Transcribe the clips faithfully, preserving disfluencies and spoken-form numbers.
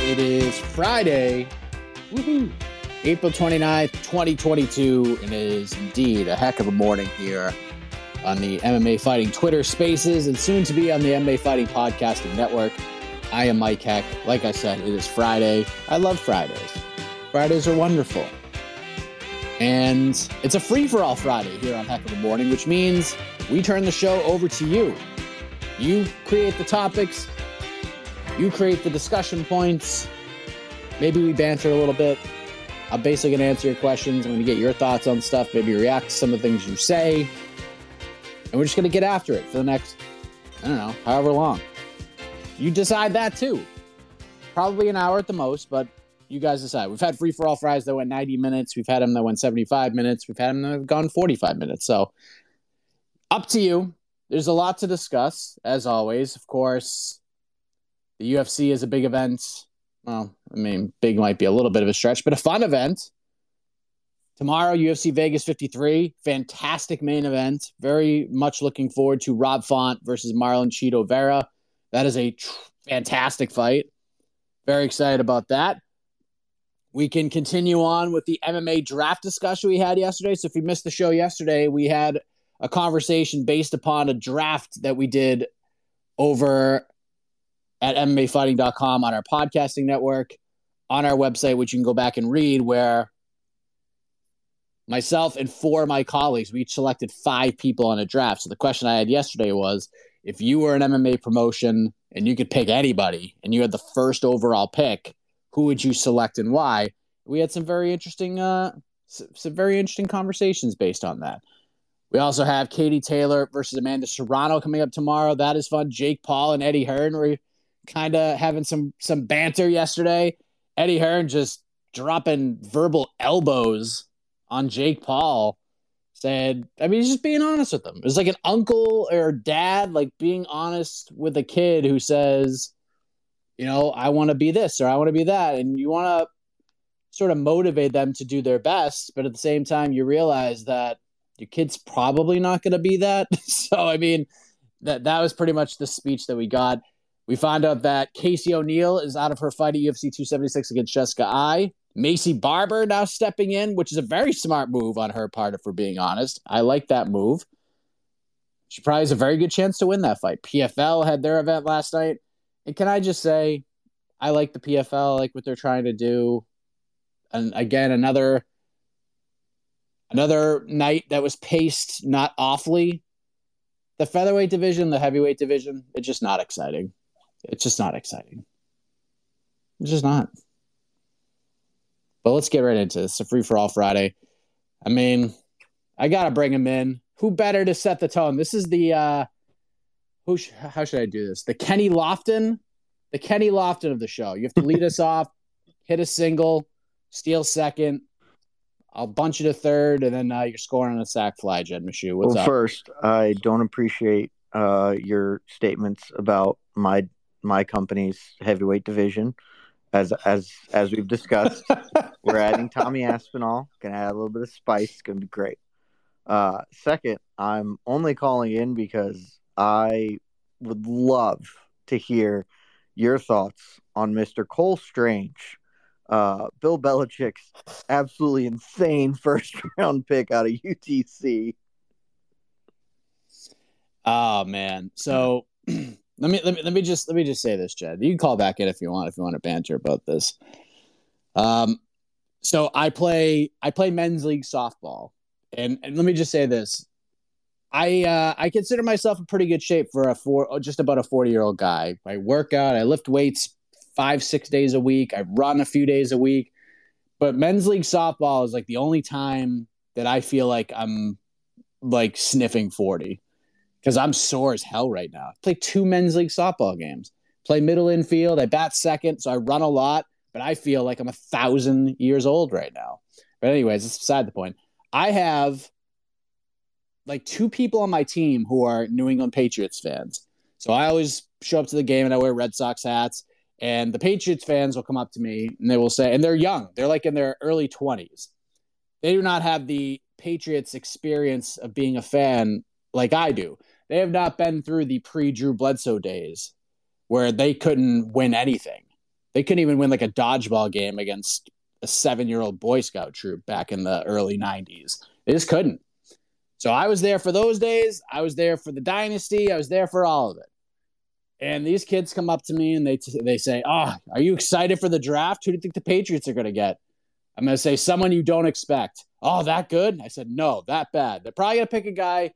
It is Friday, woohoo, April twenty-ninth, twenty twenty-two, and it is indeed a heck of a morning here on the M M A Fighting Twitter Spaces and soon to be on the M M A Fighting Podcasting Network. I am Mike Heck. Like I said, it is Friday. I love Fridays. Fridays are wonderful. And it's a free-for-all Friday here on Heck of a Morning, which means we turn the show over to you. You create the topics. You create the discussion points. Maybe we banter a little bit. I'm basically going to answer your questions. I'm going to get your thoughts on stuff. Maybe react to some of the things you say. And we're just going to get after it for the next, I don't know, however long. You decide that too. Probably an hour at the most, but you guys decide. We've had free-for-all Fridays that went ninety minutes. We've had them that went seventy-five minutes. We've had them that have gone forty-five minutes. So up to you. There's a lot to discuss, as always. Of course, the U F C is a big event. Well, I mean, big might be a little bit of a stretch, but a fun event. Tomorrow, U F C Vegas fifty-three. Fantastic main event. Very much looking forward to Rob Font versus Marlon "Cheeto" Vera. That is a tr- fantastic fight. Very excited about that. We can continue on with the M M A draft discussion we had yesterday. So if you missed the show yesterday, we had a conversation based upon a draft that we did over at M M A Fighting dot com on our podcasting network, on our website, which you can go back and read, where myself and four of my colleagues, we each selected five people on a draft. So the question I had yesterday was, if you were an M M A promotion and you could pick anybody and you had the first overall pick, who would you select and why? We had some very interesting uh, some very interesting conversations based on that. We also have Katie Taylor versus Amanda Serrano coming up tomorrow. That is fun. Jake Paul and Eddie Hearn were kind of having some some banter yesterday. Eddie Hearn just dropping verbal elbows on Jake Paul. Said, I mean, he's just being honest with them. It was like an uncle or dad, like being honest with a kid who says, you know, I want to be this or I want to be that. And you want to sort of motivate them to do their best. But at the same time, you realize that your kid's probably not going to be that. So, I mean, that that was pretty much the speech that we got. We found out that Casey O'Neill is out of her fight at U F C two seventy-six against Jessica Eye. Macy Barber now stepping in, which is a very smart move on her part, if we're being honest. I like that move. She probably has a very good chance to win that fight. P F L had their event last night. And can I just say, I like the P F L, I like what they're trying to do. And again, another, another night that was paced not awfully. The featherweight division, the heavyweight division, it's just not exciting. it's just not exciting. It's just not. But let's get right into this. It's a free-for-all Friday. I mean, I got to bring him in. Who better to set the tone? This is the, uh, who? Sh- how should I do this? The Kenny Lofton, the Kenny Lofton of the show. You have to lead us off, hit a single, steal second. I'll bunch you to third, and then uh, you're scoring on a sack fly, Jed Meshew. What's well, up? Well, first, I don't appreciate uh, your statements about my my company's heavyweight division. As as as we've discussed, we're adding Tommy Aspinall. Going to add a little bit of spice. It's going to be great. Uh, second, I'm only calling in because I would love to hear your thoughts on Mister Cole Strange, uh, Bill Belichick's absolutely insane first-round pick out of U T C. Oh man, so. Let me let me let me just let me just say this, Jed. You can call back in if you want if you want to banter about this. Um, so I play I play men's league softball, and and let me just say this, I uh, I consider myself in pretty good shape for a four oh, just about a forty year old guy. I work out, I lift weights five six days a week, I run a few days a week, but men's league softball is like the only time that I feel like I'm like sniffing forty. Because I'm sore as hell right now. I play two men's league softball games. Play middle infield. I bat second, so I run a lot. But I feel like I'm a thousand years old right now. But anyways, that's beside the point. I have like two people on my team who are New England Patriots fans. So I always show up to the game and I wear Red Sox hats. And the Patriots fans will come up to me and they will say, and they're young. They're like in their early twenties. They do not have the Patriots experience of being a fan like I do. They have not been through the pre-Drew Bledsoe days where they couldn't win anything. They couldn't even win like a dodgeball game against a seven-year-old Boy Scout troop back in the early nineties. They just couldn't. So I was there for those days. I was there for the dynasty. I was there for all of it. And these kids come up to me and they t- they say, oh, are you excited for the draft? Who do you think the Patriots are going to get? I'm going to say someone you don't expect. Oh, that good? I said, no, that bad. They're probably going to pick a guy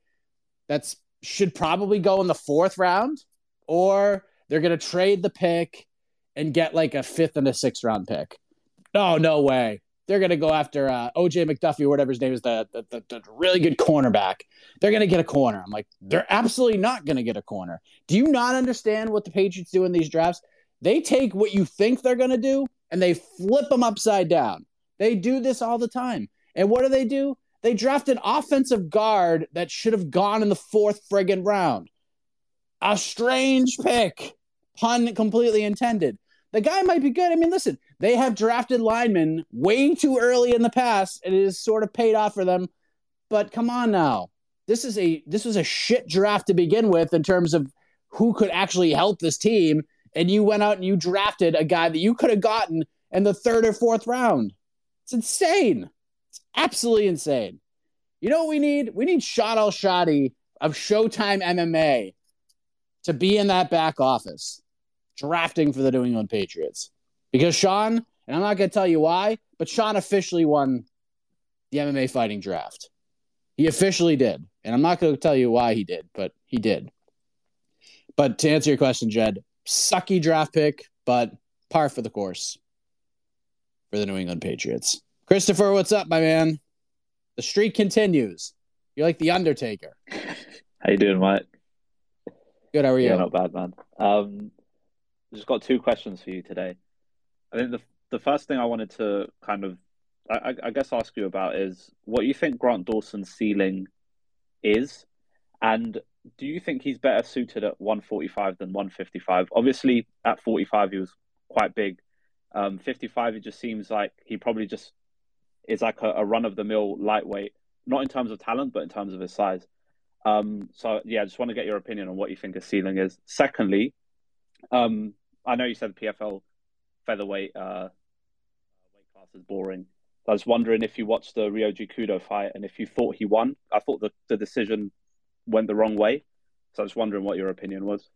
that's should probably go in the fourth round, or they're going to trade the pick and get like a fifth and a sixth round pick. No, no way. They're going to go after uh, O J McDuffie or whatever his name is, the, the, the, the really good cornerback. They're going to get a corner. I'm like, they're absolutely not going to get a corner. Do you not understand what the Patriots do in these drafts? They take what you think they're going to do and they flip them upside down. They do this all the time. And what do they do? They draft an offensive guard that should have gone in the fourth friggin' round. A strange pick. Pun completely intended. The guy might be good. I mean, listen, they have drafted linemen way too early in the past, and it has sort of paid off for them. But come on now. This is a this was a shit draft to begin with in terms of who could actually help this team, and you went out and you drafted a guy that you could have gotten in the third or fourth round. It's insane. Absolutely insane. You know what we need? We need Shot Al Shadi of Showtime M M A to be in that back office drafting for the New England Patriots. Because Sean, and I'm not going to tell you why, but Sean officially won the M M A fighting draft. He officially did. And I'm not going to tell you why he did, but he did. But to answer your question, Jed, sucky draft pick, but par for the course for the New England Patriots. Christopher, what's up, my man? The streak continues. You're like the Undertaker. How you doing, Mike? Good, how are you? Yeah, not bad, man. Um, just got two questions for you today. I think the the first thing I wanted to kind of, I, I guess, ask you about is what you think Grant Dawson's ceiling is, and do you think he's better suited at one forty-five than one fifty-five? Obviously, at forty-five, he was quite big. Um, fifty-five, it just seems like he probably just is like a, a run-of-the-mill lightweight, not in terms of talent, but in terms of his size. Um, so, yeah, I just want to get your opinion on what you think his ceiling is. Secondly, um, I know you said P F L featherweight uh, weight class is boring. So I was wondering if you watched the Ryoji Kudo fight and if you thought he won. I thought the, the decision went the wrong way. So I was wondering what your opinion was.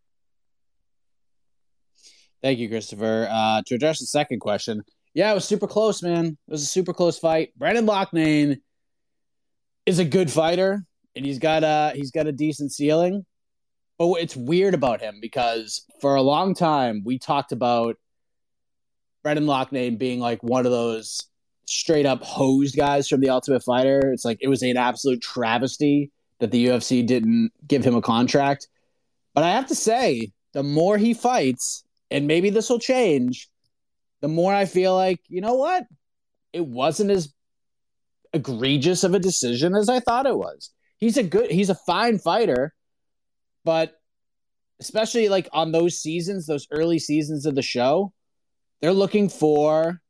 Thank you, Christopher. Uh, to address the second question, yeah, it was super close, man. It was a super close fight. Brendan Loughnane is a good fighter, and he's got a he's got a decent ceiling. Oh, it's weird about him because for a long time we talked about Brendan Loughnane being like one of those straight up hosed guys from The Ultimate Fighter. It's like it was an absolute travesty that the U F C didn't give him a contract. But I have to say, the more he fights, and maybe this will change, the more I feel like, you know what? It wasn't as egregious of a decision as I thought it was. He's a good, he's a fine fighter, but especially like on those seasons, those early seasons of the show, they're looking for,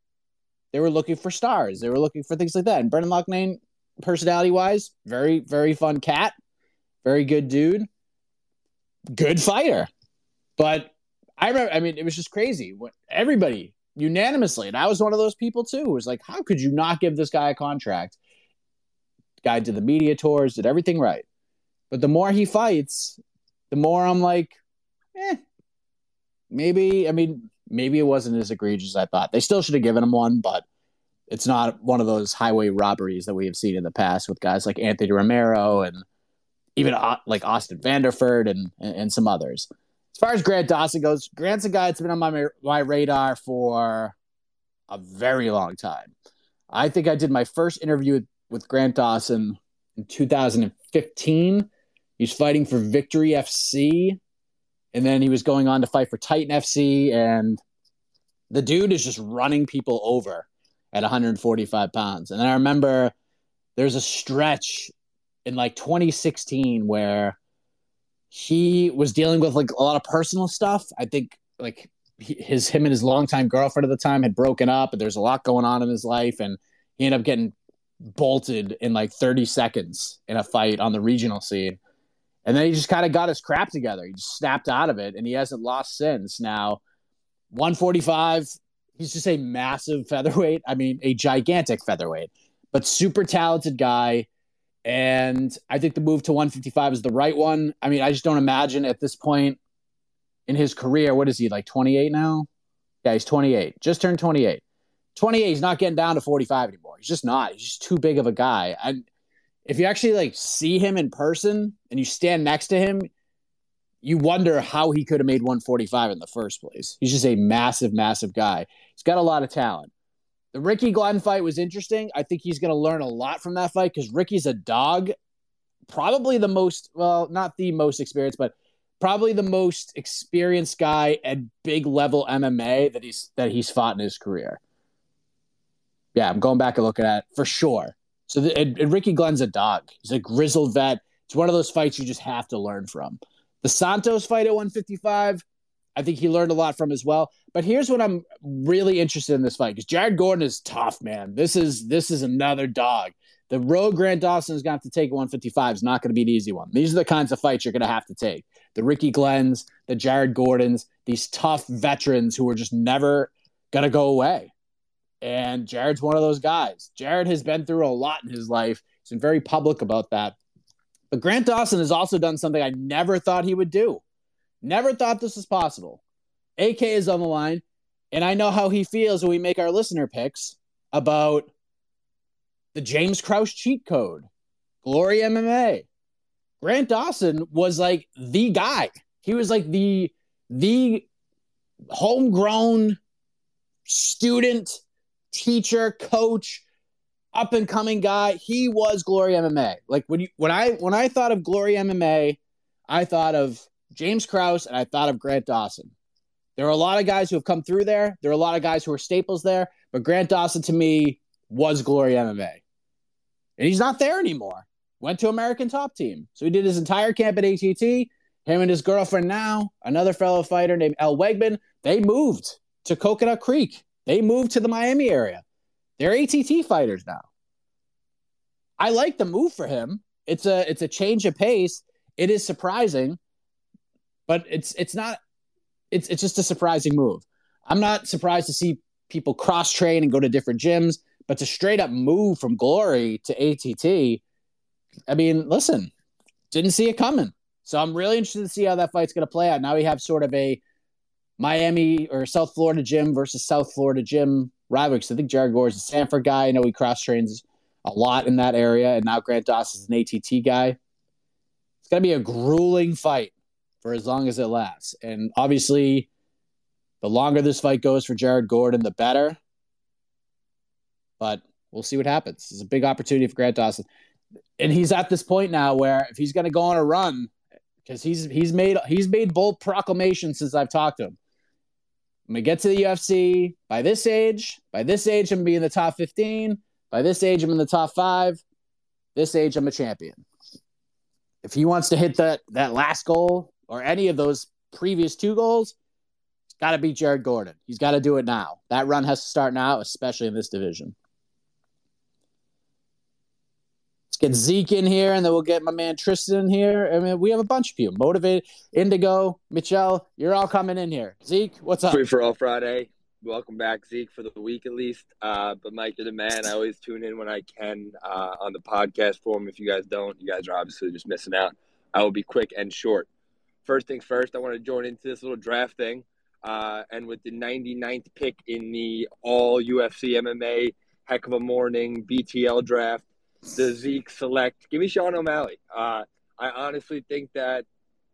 they were looking for stars. They were looking for things like that. And Brendan Loughnane, personality-wise, very, very fun cat, very good dude, good fighter. But I remember, I mean, it was just crazy. Everybody unanimously, and I was one of those people too, who was like, how could you not give this guy a contract? Guy did the media tours, did everything right. But the more he fights, the more I'm like, eh, maybe, I mean, maybe it wasn't as egregious as I thought. They still should have given him one, but it's not one of those highway robberies that we have seen in the past with guys like Anthony Romero and even like Austin Vanderford and, and some others. As far as Grant Dawson goes, Grant's a guy that's been on my, my radar for a very long time. I think I did my first interview with, with Grant Dawson in two thousand fifteen. He's fighting for Victory F C. And then he was going on to fight for Titan F C. And the dude is just running people over at one forty-five pounds. And I remember there's a stretch in like twenty sixteen where he was dealing with like a lot of personal stuff. I think like his, him and his longtime girlfriend at the time had broken up, and there's a lot going on in his life. And he ended up getting bolted in like thirty seconds in a fight on the regional scene. And then he just kind of got his crap together. He just snapped out of it, and he hasn't lost since. Now, one forty-five, he's just a massive featherweight. I mean, a gigantic featherweight, but super talented guy. And I think the move to one fifty-five is the right one. I mean, I just don't imagine at this point in his career, what is he, like twenty-eight now? Yeah, he's twenty-eight. Just turned twenty-eight. twenty-eight, he's not getting down to forty-five anymore. He's just not. He's just too big of a guy. I If you actually like see him in person and you stand next to him, you wonder how he could have made one forty-five in the first place. He's just a massive, massive guy. He's got a lot of talent. The Ricky Glenn fight was interesting. I think he's going to learn a lot from that fight because Ricky's a dog. Probably the most, well, not the most experienced, but probably the most experienced guy at big level M M A that he's that he's fought in his career. Yeah, I'm going back and looking at it for sure. So the, and, and Ricky Glenn's a dog. He's a grizzled vet. It's one of those fights you just have to learn from. The Santos fight at one fifty-five, I think he learned a lot from as well. But here's what I'm really interested in this fight, because Jared Gordon is tough, man. This is this is another dog. The road Grant Dawson is going to have to take at one fifty-five is not going to be an easy one. These are the kinds of fights you're going to have to take. The Ricky Glenn's, the Jared Gordon's, these tough veterans who are just never going to go away. And Jared's one of those guys. Jared has been through a lot in his life. He's been very public about that. But Grant Dawson has also done something I never thought he would do. Never thought this was possible. A K is on the line, and I know how he feels when we make our listener picks about the James Krause cheat code, Glory M M A. Grant Dawson was like the guy. He was like the, the homegrown student, teacher, coach, up and coming guy. He was Glory M M A. Like when you, when I, when I thought of Glory M M A, I thought of James Krause and I thought of Grant Dawson. There are a lot of guys who have come through there. There are a lot of guys who are staples there, but Grant Dawson to me was Glory M M A, and he's not there anymore. Went to American Top Team. So he did his entire camp at A T T, him and his girlfriend. Now another fellow fighter named Elle Wegman, they moved to Coconut Creek. They moved to the Miami area. They're A T T fighters now. I like the move for him. It's a it's a change of pace. It is surprising, but it's it's not it's it's just a surprising move. I'm not surprised to see people cross train and go to different gyms, but to straight up move from Glory to A T T, I mean, listen, didn't see it coming. So I'm really interested to see how that fight's going to play out. Now we have sort of a Miami or South Florida gym versus South Florida gym rivalry. So I think Jared Gore is a Sanford guy. I know he cross trains a lot in that area, and now Grant Dawson is an A T T guy. It's going to be a grueling fight for as long as it lasts. And obviously, the longer this fight goes for Jared Gordon, the better. But we'll see what happens. It's a big opportunity for Grant Dawson. And he's at this point now where if he's going to go on a run, because he's he's made he's made bold proclamations since I've talked to him. I'm going to get to the U F C by this age. By this age, I'm going to be in the top fifteen. By this age, I'm in the top five. This age, I'm a champion. If he wants to hit that, that last goal or any of those previous two goals, he's got to beat Jared Gordon. He's got to do it now. That run has to start now, especially in this division. Get Zeke in here, and then we'll get my man Tristan in here. I mean, we have a bunch of you. Motivated, Indigo, Michelle, you're all coming in here. Zeke, what's up? Free for all Friday. Welcome back, Zeke, for the week at least. Uh, but Mike, you're the man. I always tune in when I can uh, on the podcast form. If you guys don't, you guys are obviously just missing out. I will be quick and short. First things first, I want to join into this little draft thing. Uh, and with the ninety-ninth pick in the all U F C M M A, heck of a morning, B T L draft, the Zeke select. Give me Sean O'Malley. Uh, I honestly think that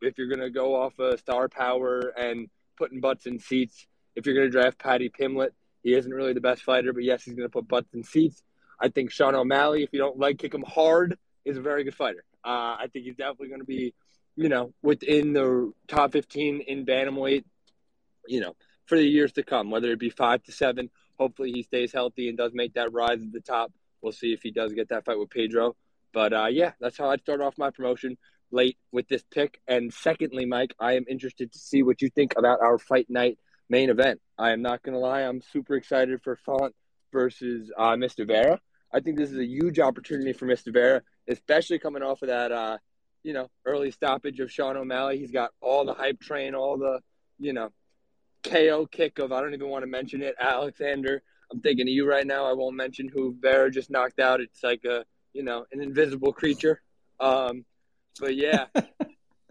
if you're going to go off of star power and putting butts in seats, if you're going to draft Paddy Pimblett, he isn't really the best fighter, but yes, he's going to put butts in seats. I think Sean O'Malley, if you don't like kick him hard, is a very good fighter. Uh, I think he's definitely going to be, you know, within the top fifteen in bantamweight, you know, for the years to come, whether it be five to seven. Hopefully he stays healthy and does make that rise at the top. We'll see if he does get that fight with Pedro. But, uh, yeah, that's how I'd start off my promotion late with this pick. And secondly, Mike, I am interested to see what you think about our fight night main event. I am not going to lie. I'm super excited for Font versus uh, Mister Vera. I think this is a huge opportunity for Mister Vera, especially coming off of that, uh, you know, early stoppage of Sean O'Malley. He's got all the hype train, all the, you know, K O kick of, I don't even want to mention it, Alexander. I'm thinking of you right now. I won't mention who Vera just knocked out. It's like a, you know, an invisible creature. Um, but, yeah,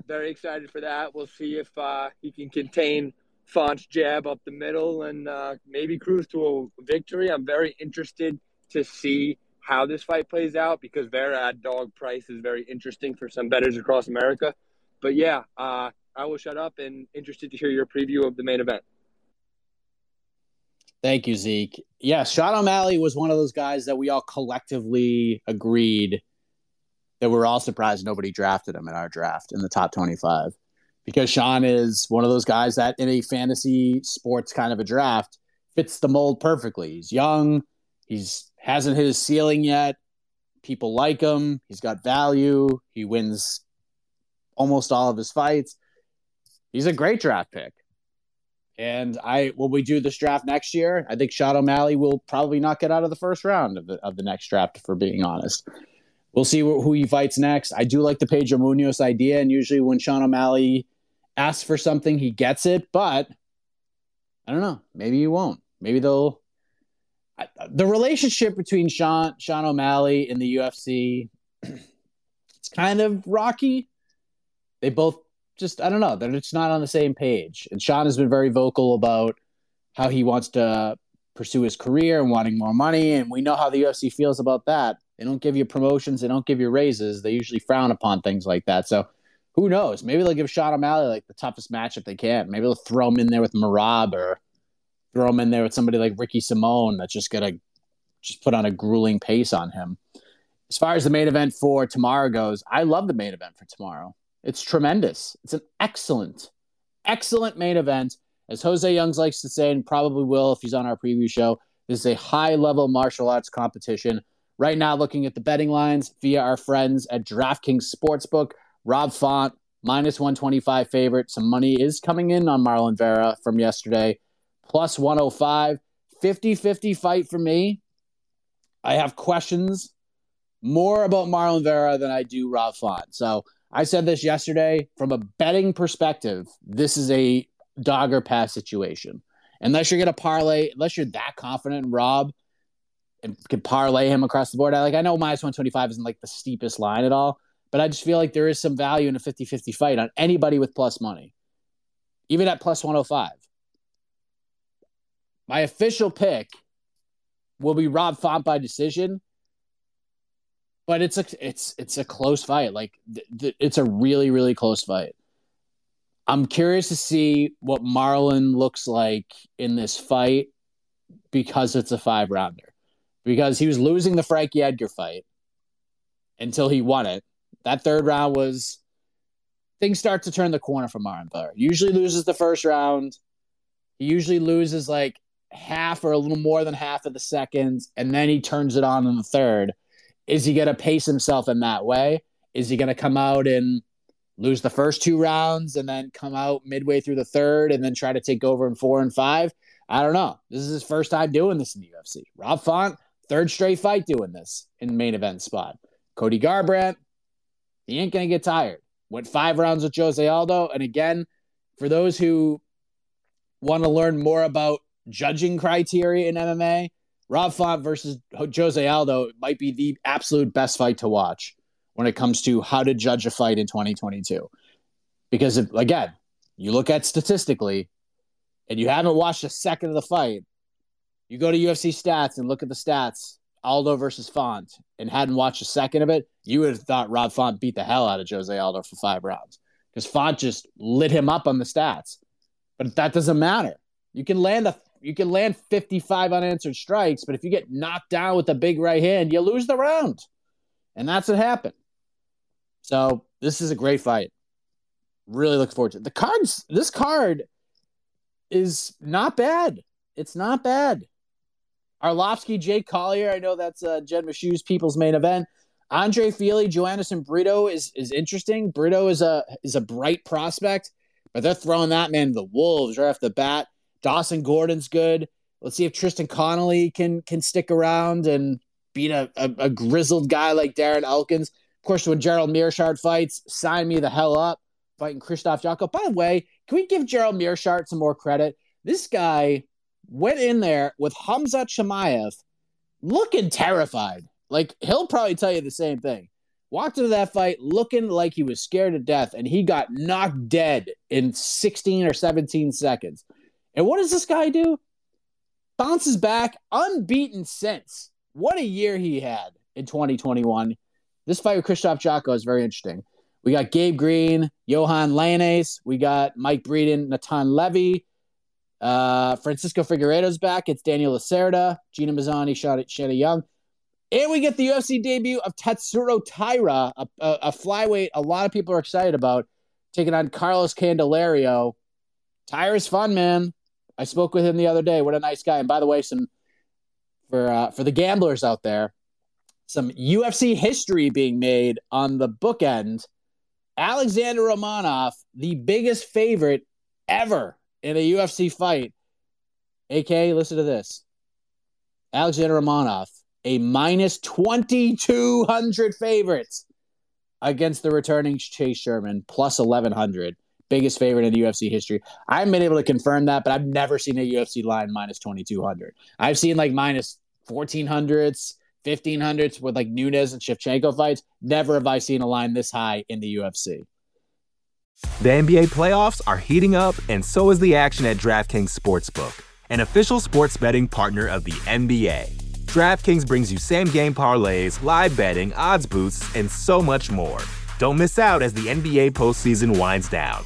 very excited for that. We'll see if uh, he can contain Font's jab up the middle and uh, maybe cruise to a victory. I'm very interested to see how this fight plays out because Vera at dog price is very interesting for some bettors across America. But, yeah, uh, I will shut up and interested to hear your preview of the main event. Thank you, Zeke. Yeah, Sean O'Malley was one of those guys that we all collectively agreed that we were all surprised nobody drafted him in our draft in the top twenty-five. Because Sean is one of those guys that in a fantasy sports kind of a draft fits the mold perfectly. He's young. He's hasn't hit his ceiling yet. People like him. He's got value. He wins almost all of his fights. He's a great draft pick. And I, when we do this draft next year, I think Sean O'Malley will probably not get out of the first round of the of the next draft, if we're being honest. We'll see wh- who he fights next. I do like the Pedro Munoz idea, and usually when Sean O'Malley asks for something, he gets it. But I don't know. Maybe he won't. Maybe they'll I, the relationship between Sean Sean O'Malley and the U F C. It's kind of rocky. They both. Just, I don't know. They're just not on the same page. And Sean has been very vocal about how he wants to pursue his career and wanting more money. And we know how the U F C feels about that. They don't give you promotions. They don't give you raises. They usually frown upon things like that. So who knows? Maybe they'll give Sean O'Malley like the toughest matchup they can. Maybe they'll throw him in there with Merab or throw him in there with somebody like Ricky Simon that's just going to just put on a grueling pace on him. As far as the main event for tomorrow goes, I love the main event for tomorrow. It's tremendous. It's an excellent, excellent main event. As Jose Youngs likes to say, and probably will if he's on our preview show, this is a high-level martial arts competition. Right now, looking at the betting lines via our friends at DraftKings Sportsbook, Rob Font, minus one twenty-five favorite. Some money is coming in on Marlon Vera from yesterday, plus one oh five. fifty-fifty fight for me. I have questions more about Marlon Vera than I do Rob Font. So, I said this yesterday, from a betting perspective, this is a dog or pass situation. Unless you're going to parlay, unless you're that confident in Rob and can parlay him across the board. I like. I know minus one twenty-five isn't like the steepest line at all, but I just feel like there is some value in a fifty-fifty fight on anybody with plus money, even at plus one oh five. My official pick will be Rob Font by decision. But it's a, it's it's a close fight. Like th- th- it's a really, really close fight. I'm curious to see what Marlon looks like in this fight because it's a five-rounder. Because he was losing the Frankie Edgar fight until he won it. That third round was... Things start to turn the corner for Marlon Vera. Usually loses the first round. He usually loses like half or a little more than half of the seconds, and then he turns it on in the third. Is he going to pace himself in that way? Is he going to come out and lose the first two rounds and then come out midway through the third and then try to take over in four and five? I don't know. This is his first time doing this in the U F C. Rob Font, third straight fight doing this in main event spot. Cody Garbrandt, he ain't going to get tired. Went five rounds with Jose Aldo. And again, for those who want to learn more about judging criteria in M M A, Rob Font versus Jose Aldo might be the absolute best fight to watch when it comes to how to judge a fight in twenty twenty-two. Because, if, again, you look at statistically, and you haven't watched a second of the fight, you go to U F C stats and look at the stats, Aldo versus Font, and hadn't watched a second of it, you would have thought Rob Font beat the hell out of Jose Aldo for five rounds because Font just lit him up on the stats. But that doesn't matter. You can land a, you can land fifty-five unanswered strikes, but if you get knocked down with a big right hand, you lose the round. And that's what happened. So this is a great fight. Really look forward to it. The cards, this card is not bad. It's not bad. Arlovsky, Jake Collier. I know that's uh, Jed Meshu's people's main event. Andre Feely, Joannison Brito is is interesting. Brito is a is a bright prospect, but they're throwing that man to the wolves right off the bat. Dawson Gordon's good. Let's see if Tristan Connolly can can stick around and beat a, a, a grizzled guy like Darren Elkins. Of course, when Gerald Meerschaert fights, sign me the hell up. Fighting Krzysztof Jakob. By the way, can we give Gerald Meerschaert some more credit? This guy went in there with Hamzat Chimaev looking terrified. Like, he'll probably tell you the same thing. Walked into that fight looking like he was scared to death, and he got knocked dead in sixteen or seventeen seconds. And what does this guy do? Bounces back, unbeaten since. What a year he had in twenty twenty-one. This fight with Krzysztof Jakob is very interesting. We got Gabe Green, Johan Lanes. We got Mike Breeden, Natan Levy. Uh, Francisco Figueiredo's back. It's Daniel Lacerda, Gina Mazzani, Shana Young. And we get the U F C debut of Tatsuro Taira, a, a, a flyweight a lot of people are excited about, taking on Carlos Candelario. Taira's fun, man. I spoke with him the other day. What a nice guy. And by the way, some for uh, for the gamblers out there, some U F C history being made on the bookend. Alexander Romanov, the biggest favorite ever in a U F C fight. A K, listen to this. Alexander Romanov, a minus twenty-two hundred favorites against the returning Chase Sherman, plus eleven hundred. Biggest favorite in U F C history. I haven't been able to confirm that, but I've never seen a U F C line minus twenty-two hundred. I've seen like minus fourteen hundreds, fifteen hundreds with like Nunes and Shevchenko fights. Never have I seen a line this high in the U F C. The N B A playoffs are heating up, and so is the action at DraftKings Sportsbook, an official sports betting partner of the N B A. DraftKings brings you same-game parlays, live betting, odds boosts, and so much more. Don't miss out as the N B A postseason winds down.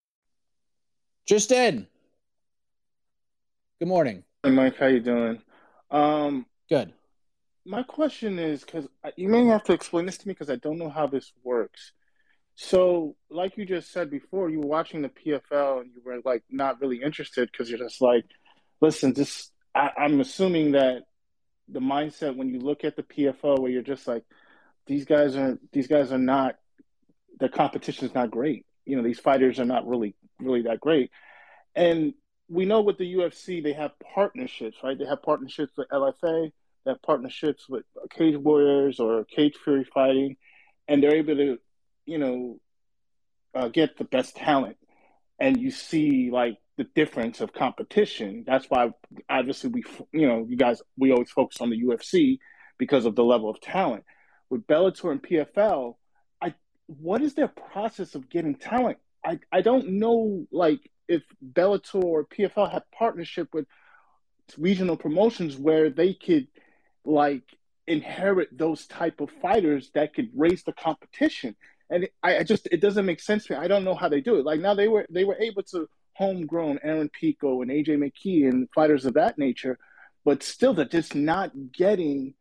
Just in. Good morning. Hey, Mike. How you doing? Um, Good. My question is, because you may have to explain this to me because I don't know how this works. So, like you just said before, you were watching the P F L and you were, like, not really interested because you're just like, listen, just I, I'm assuming that the mindset when you look at the P F L where you're just like, these guys are these guys are not, their competition is not great. You know, these fighters are not really really that great. And we know with the U F C, they have partnerships, right? They have partnerships with L F A, they have partnerships with Cage Warriors or Cage Fury Fighting, and they're able to, you know, uh, get the best talent. And you see, like, the difference of competition. That's why, obviously, we, you know, you guys, we always focus on the U F C because of the level of talent. With Bellator and P F L, I what is their process of getting talent? I, I don't know, like, if Bellator or P F L have partnership with regional promotions where they could, like, inherit those type of fighters that could raise the competition. And I, I just, it doesn't make sense to me. I don't know how they do it. Like, now they were they were able to homegrown Aaron Pico and A J McKee and fighters of that nature, but still they're just not getting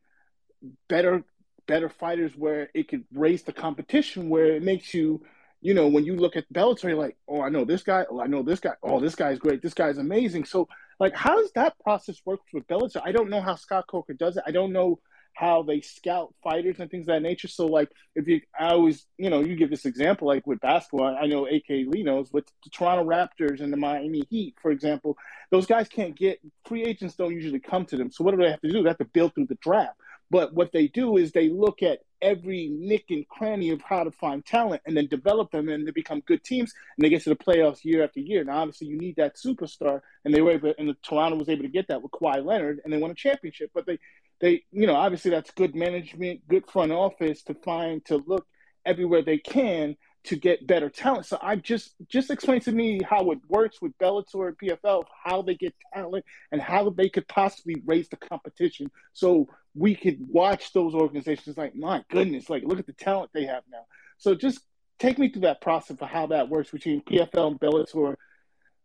better better fighters where it could raise the competition, where it makes you, you know, when you look at Bellator, you're like, oh, I know this guy. Oh, I know this guy. Oh, this guy's great. This guy's amazing. So, like, how does that process work with Bellator? I don't know how Scott Coker does it. I don't know how they scout fighters and things of that nature. So, like, if you, I always, you know, you give this example, like with basketball, I know A K Lee knows, with the Toronto Raptors and the Miami Heat, for example, those guys can't get, free agents don't usually come to them. So what do they have to do? They have to build through the draft. But what they do is they look at every nick and cranny of how to find talent and then develop them, and they become good teams and they get to the playoffs year after year. Now, obviously, you need that superstar, and they were able, and the Toronto was able to get that with Kawhi Leonard, and they won a championship. But they, they, you know, obviously that's good management, good front office to find, to look everywhere they can to get better talent. So I just, just explain to me how it works with Bellator and P F L, how they get talent and how they could possibly raise the competition. So we could watch those organizations like, my goodness, like, look at the talent they have now. So just take me through that process of how that works between P F L and Bellator,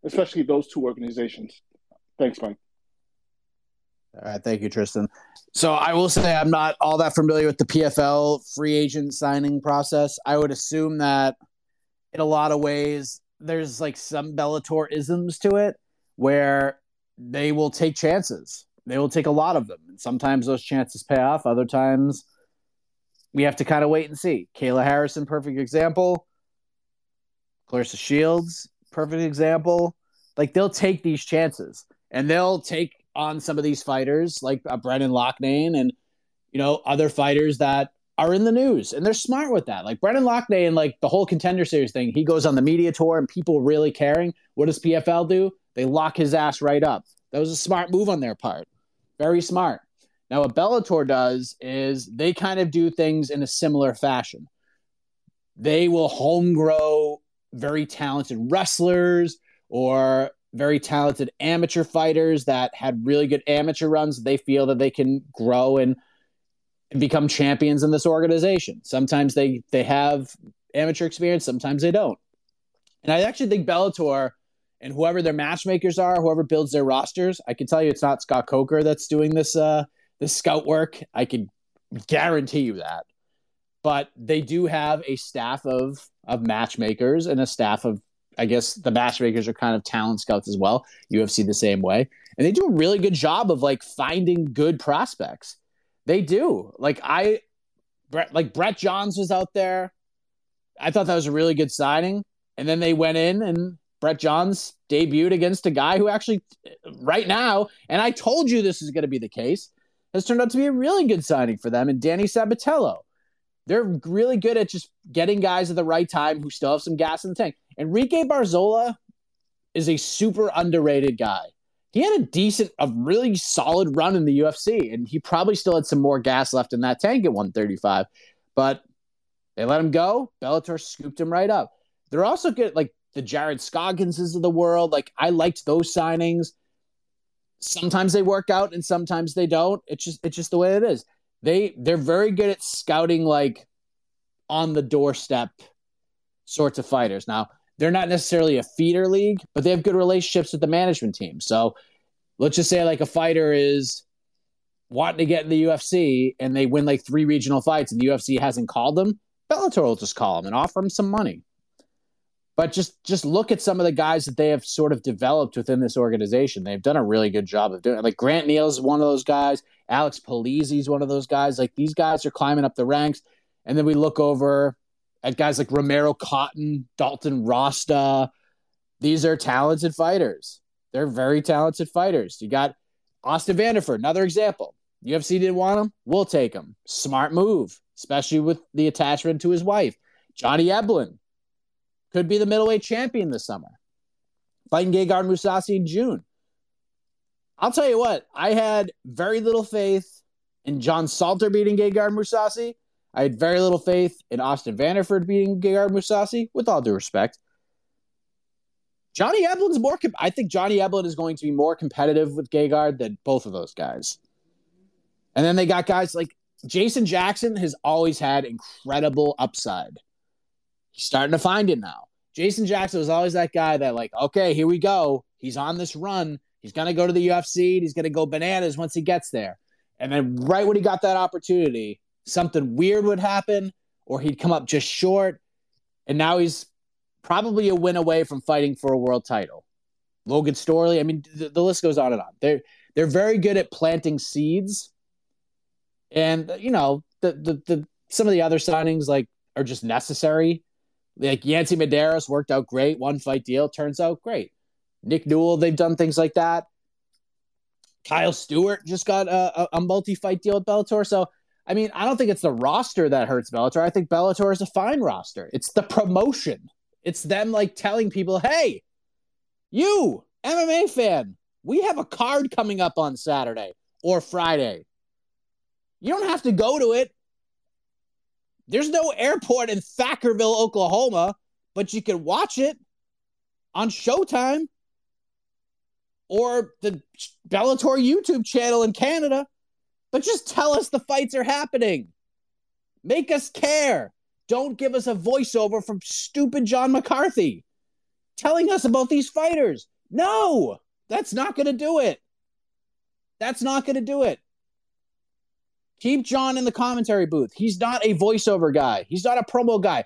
especially those two organizations. Thanks, Mike. All right, thank you, Tristan. So I will say I'm not all that familiar with the P F L free agent signing process. I would assume that in a lot of ways there's, like, some Bellator isms to it where they will take chances. They will take a lot of them. And sometimes those chances pay off. Other times we have to kind of wait and see. Kayla Harrison, perfect example. Clarissa Shields, perfect example. Like, they'll take these chances, and they'll take on some of these fighters like uh, Brendan Loughnane and, you know, other fighters that are in the news, and they're smart with that. Like Brendan Loughnane, like the whole Contender Series thing, he goes on the media tour and people really caring. What does P F L do? They lock his ass right up. That was a smart move on their part. Very smart. Now what Bellator does is they kind of do things in a similar fashion. They will home grow very talented wrestlers or very talented amateur fighters that had really good amateur runs. They feel that they can grow and become champions in this organization. Sometimes they, they have amateur experience. Sometimes they don't. And I actually think Bellator and whoever their matchmakers are, whoever builds their rosters, I can tell you it's not Scott Coker that's doing this, uh, this scout work. I can guarantee you that. But they do have a staff of, of matchmakers and a staff of, I guess the matchmakers are kind of talent scouts as well. U F C the same way. And they do a really good job of, like, finding good prospects. They do. Like I, Brett, like Brett Johns was out there. I thought that was a really good signing. And then they went in and Brett Johns debuted against a guy who actually right now, and I told you this is going to be the case, has turned out to be a really good signing for them. And Danny Sabatello. They're really good at just getting guys at the right time who still have some gas in the tank. Enrique Barzola, is a super underrated guy. He had a decent, a really solid run in the U F C, and he probably still had some more gas left in that tank at one thirty-five. But they let him go. Bellator scooped him right up. They're also good, like the Jared Scogginses of the world. Like, I liked those signings. Sometimes they work out, and sometimes they don't. It's just it's just the way it is. They they're very good at scouting, like, on the doorstep sorts of fighters. Now, they're not necessarily a feeder league, but they have good relationships with the management team. So let's just say, like, a fighter is wanting to get in the U F C and they win like three regional fights and the U F C hasn't called them. Bellator will just call them and offer them some money. But just, just look at some of the guys that they have sort of developed within this organization. They've done a really good job of doing it. Like, Grant Neal is one of those guys. Alex Polizzi is one of those guys. Like, these guys are climbing up the ranks. And then we look over at guys like Romero Cotton, Dalton Rasta. These are talented fighters. They're very talented fighters. You got Austin Vanderford, another example. U F C didn't want him. We'll take him. Smart move, especially with the attachment to his wife. Johnny Eblin could be the middleweight champion this summer, fighting Gegard Mousasi in June. I'll tell you what, I had very little faith in John Salter beating Gegard Mousasi. I had very little faith in Austin Vanderford beating Gegard Mousasi, with all due respect. Johnny Eblin's more com- I think Johnny Eblin is going to be more competitive with Gegard than both of those guys. And then they got guys like Jason Jackson has always had incredible upside. He's starting to find it now. Jason Jackson was always that guy that, like, okay, here we go. He's on this run. He's going to go to the U F C. And he's going to go bananas once he gets there. And then right when he got that opportunity, something weird would happen, or he'd come up just short, and now he's probably a win away from fighting for a world title. Logan Storley, I mean, the, the list goes on and on. They're, they're very good at planting seeds, and, you know, the, the the some of the other signings, like, are just necessary. Like, Yancy Medeiros worked out great, one fight deal, turns out great. Nick Newell, they've done things like that. Kyle Stewart just got a, a, a multi-fight deal with Bellator, so I mean, I don't think it's the roster that hurts Bellator. I think Bellator is a fine roster. It's the promotion. It's them, like, telling people, hey, you, M M A fan, we have a card coming up on Saturday or Friday. You don't have to go to it. There's no airport in Thackerville, Oklahoma, but you can watch it on Showtime or the Bellator YouTube channel in Canada. But just tell us the fights are happening. Make us care. Don't give us a voiceover from stupid John McCarthy telling us about these fighters. No, that's not going to do it. That's not going to do it. Keep John in the commentary booth. He's not a voiceover guy. He's not a promo guy.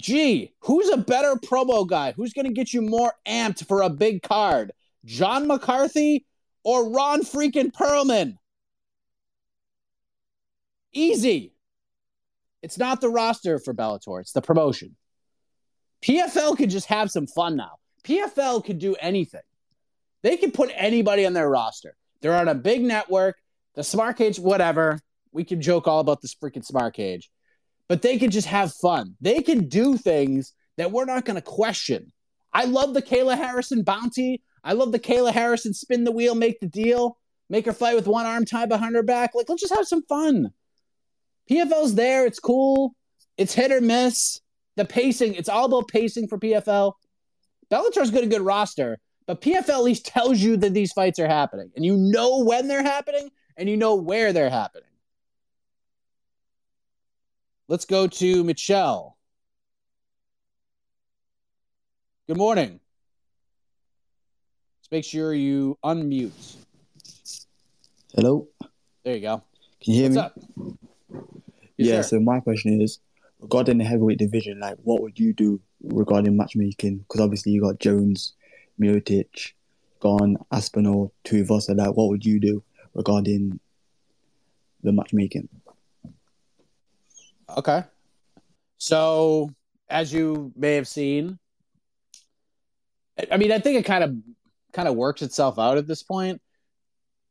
Gee, who's a better promo guy? Who's going to get you more amped for a big card? John McCarthy or Ron freaking Perlman? Easy. It's not the roster for Bellator. It's the promotion. P F L could just have some fun now. P F L could do anything. They could put anybody on their roster. They're on a big network. The Smart Cage, whatever. We can joke all about this freaking Smart Cage. But they could just have fun. They can do things that we're not going to question. I love the Kayla Harrison bounty. I love the Kayla Harrison spin the wheel, make the deal, make her fight with one arm tied behind her back. Like, let's just have some fun. P F L's there. It's cool. It's hit or miss. The pacing. It's all about pacing for P F L. Bellator's got a good roster, but P F L at least tells you that these fights are happening. And you know when they're happening, and you know where they're happening. Let's go to Michelle. Good morning. Just make sure you unmute. Hello. There you go. Can you hear What's me? Up? Yeah, sure. So my question is, regarding the heavyweight division, like, what would you do regarding matchmaking? Because obviously you got Jones, Mirotic, Gane, Aspinall, Tuivasa. Like, what would you do regarding the matchmaking? Okay. So, as you may have seen, I mean, I think it kind of kind of works itself out at this point.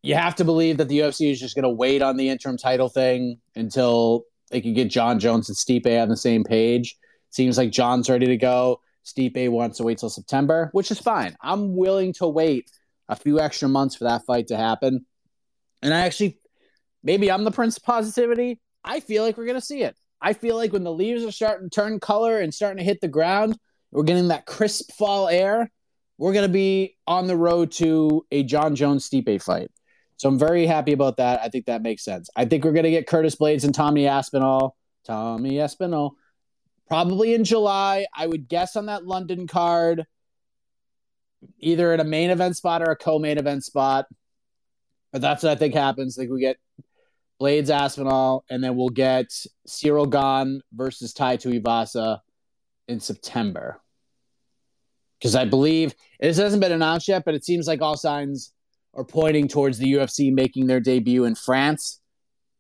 You have to believe that the U F C is just going to wait on the interim title thing until they can get John Jones and Stipe on the same page. Seems like John's ready to go. Stipe wants to wait till September, which is fine. I'm willing to wait a few extra months for that fight to happen. And I actually, maybe I'm the prince of positivity. I feel like we're going to see it. I feel like when the leaves are starting to turn color and starting to hit the ground, we're getting that crisp fall air. We're going to be on the road to a John Jones-Stipe fight. So I'm very happy about that. I think that makes sense. I think we're going to get Curtis Blaydes and Tommy Aspinall. Tommy Aspinall. Probably in July. I would guess on that London card, either in a main event spot or a co-main event spot. But that's what I think happens. I think we get Blaydes, Aspinall, and then we'll get Ciryl Gane versus Tai Tuivasa in September. Because I believe, this hasn't been announced yet, but it seems like all signs are pointing towards the U F C making their debut in France,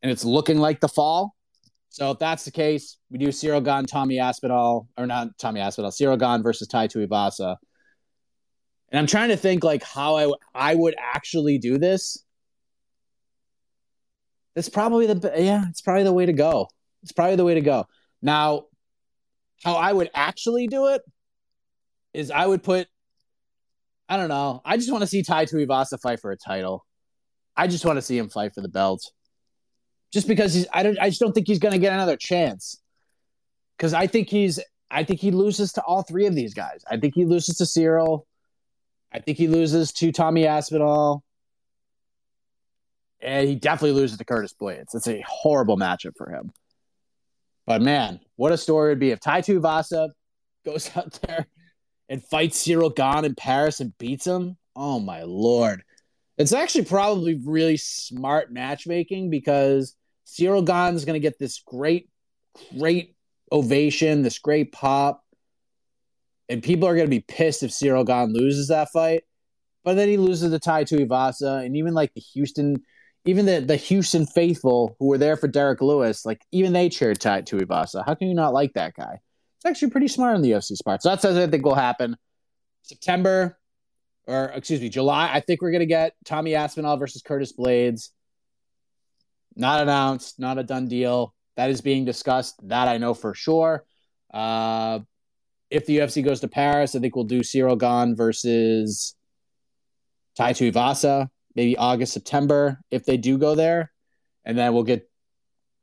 and it's looking like the fall. So if that's the case, we do Ciryl Gane, Tommy Aspinall, or not Tommy Aspinall, Ciryl Gane versus Tai Tuivasa. And I'm trying to think like how I, I would actually do this. That's probably the, yeah, it's probably the way to go. It's probably the way to go. Now, how I would actually do it is I would put, I don't know. I just want to see Tai Tuivasa fight for a title. I just want to see him fight for the belt. Just because he's, I don't, I just don't think he's going to get another chance. Because I think he's, I think he loses to all three of these guys. I think he loses to Ciryl. I think he loses to Tommy Aspinall. And he definitely loses to Curtis Blaydes. It's a horrible matchup for him. But man, what a story it would be if Tai Tuivasa goes out there and fights Ciryl Gane in Paris and beats him. Oh, my Lord. It's actually probably really smart matchmaking because Ciryl Gane is going to get this great, great ovation, this great pop. And people are going to be pissed if Ciryl Gane loses that fight. But then he loses to Tai Tuivasa. And even like the Houston, even the, the Houston faithful who were there for Derek Lewis, like even they cheered Tai Tuivasa. How can you not like that guy? It's actually pretty smart on the U F C spot. So that's what I think will happen. September, or excuse me, July, I think we're going to get Tommy Aspinall versus Curtis Blaydes. Not announced, not a done deal. That is being discussed. That I know for sure. Uh, if the U F C goes to Paris, I think we'll do Ciryl Gane versus Tai Tuivasa, maybe August, September, if they do go there. And then we'll get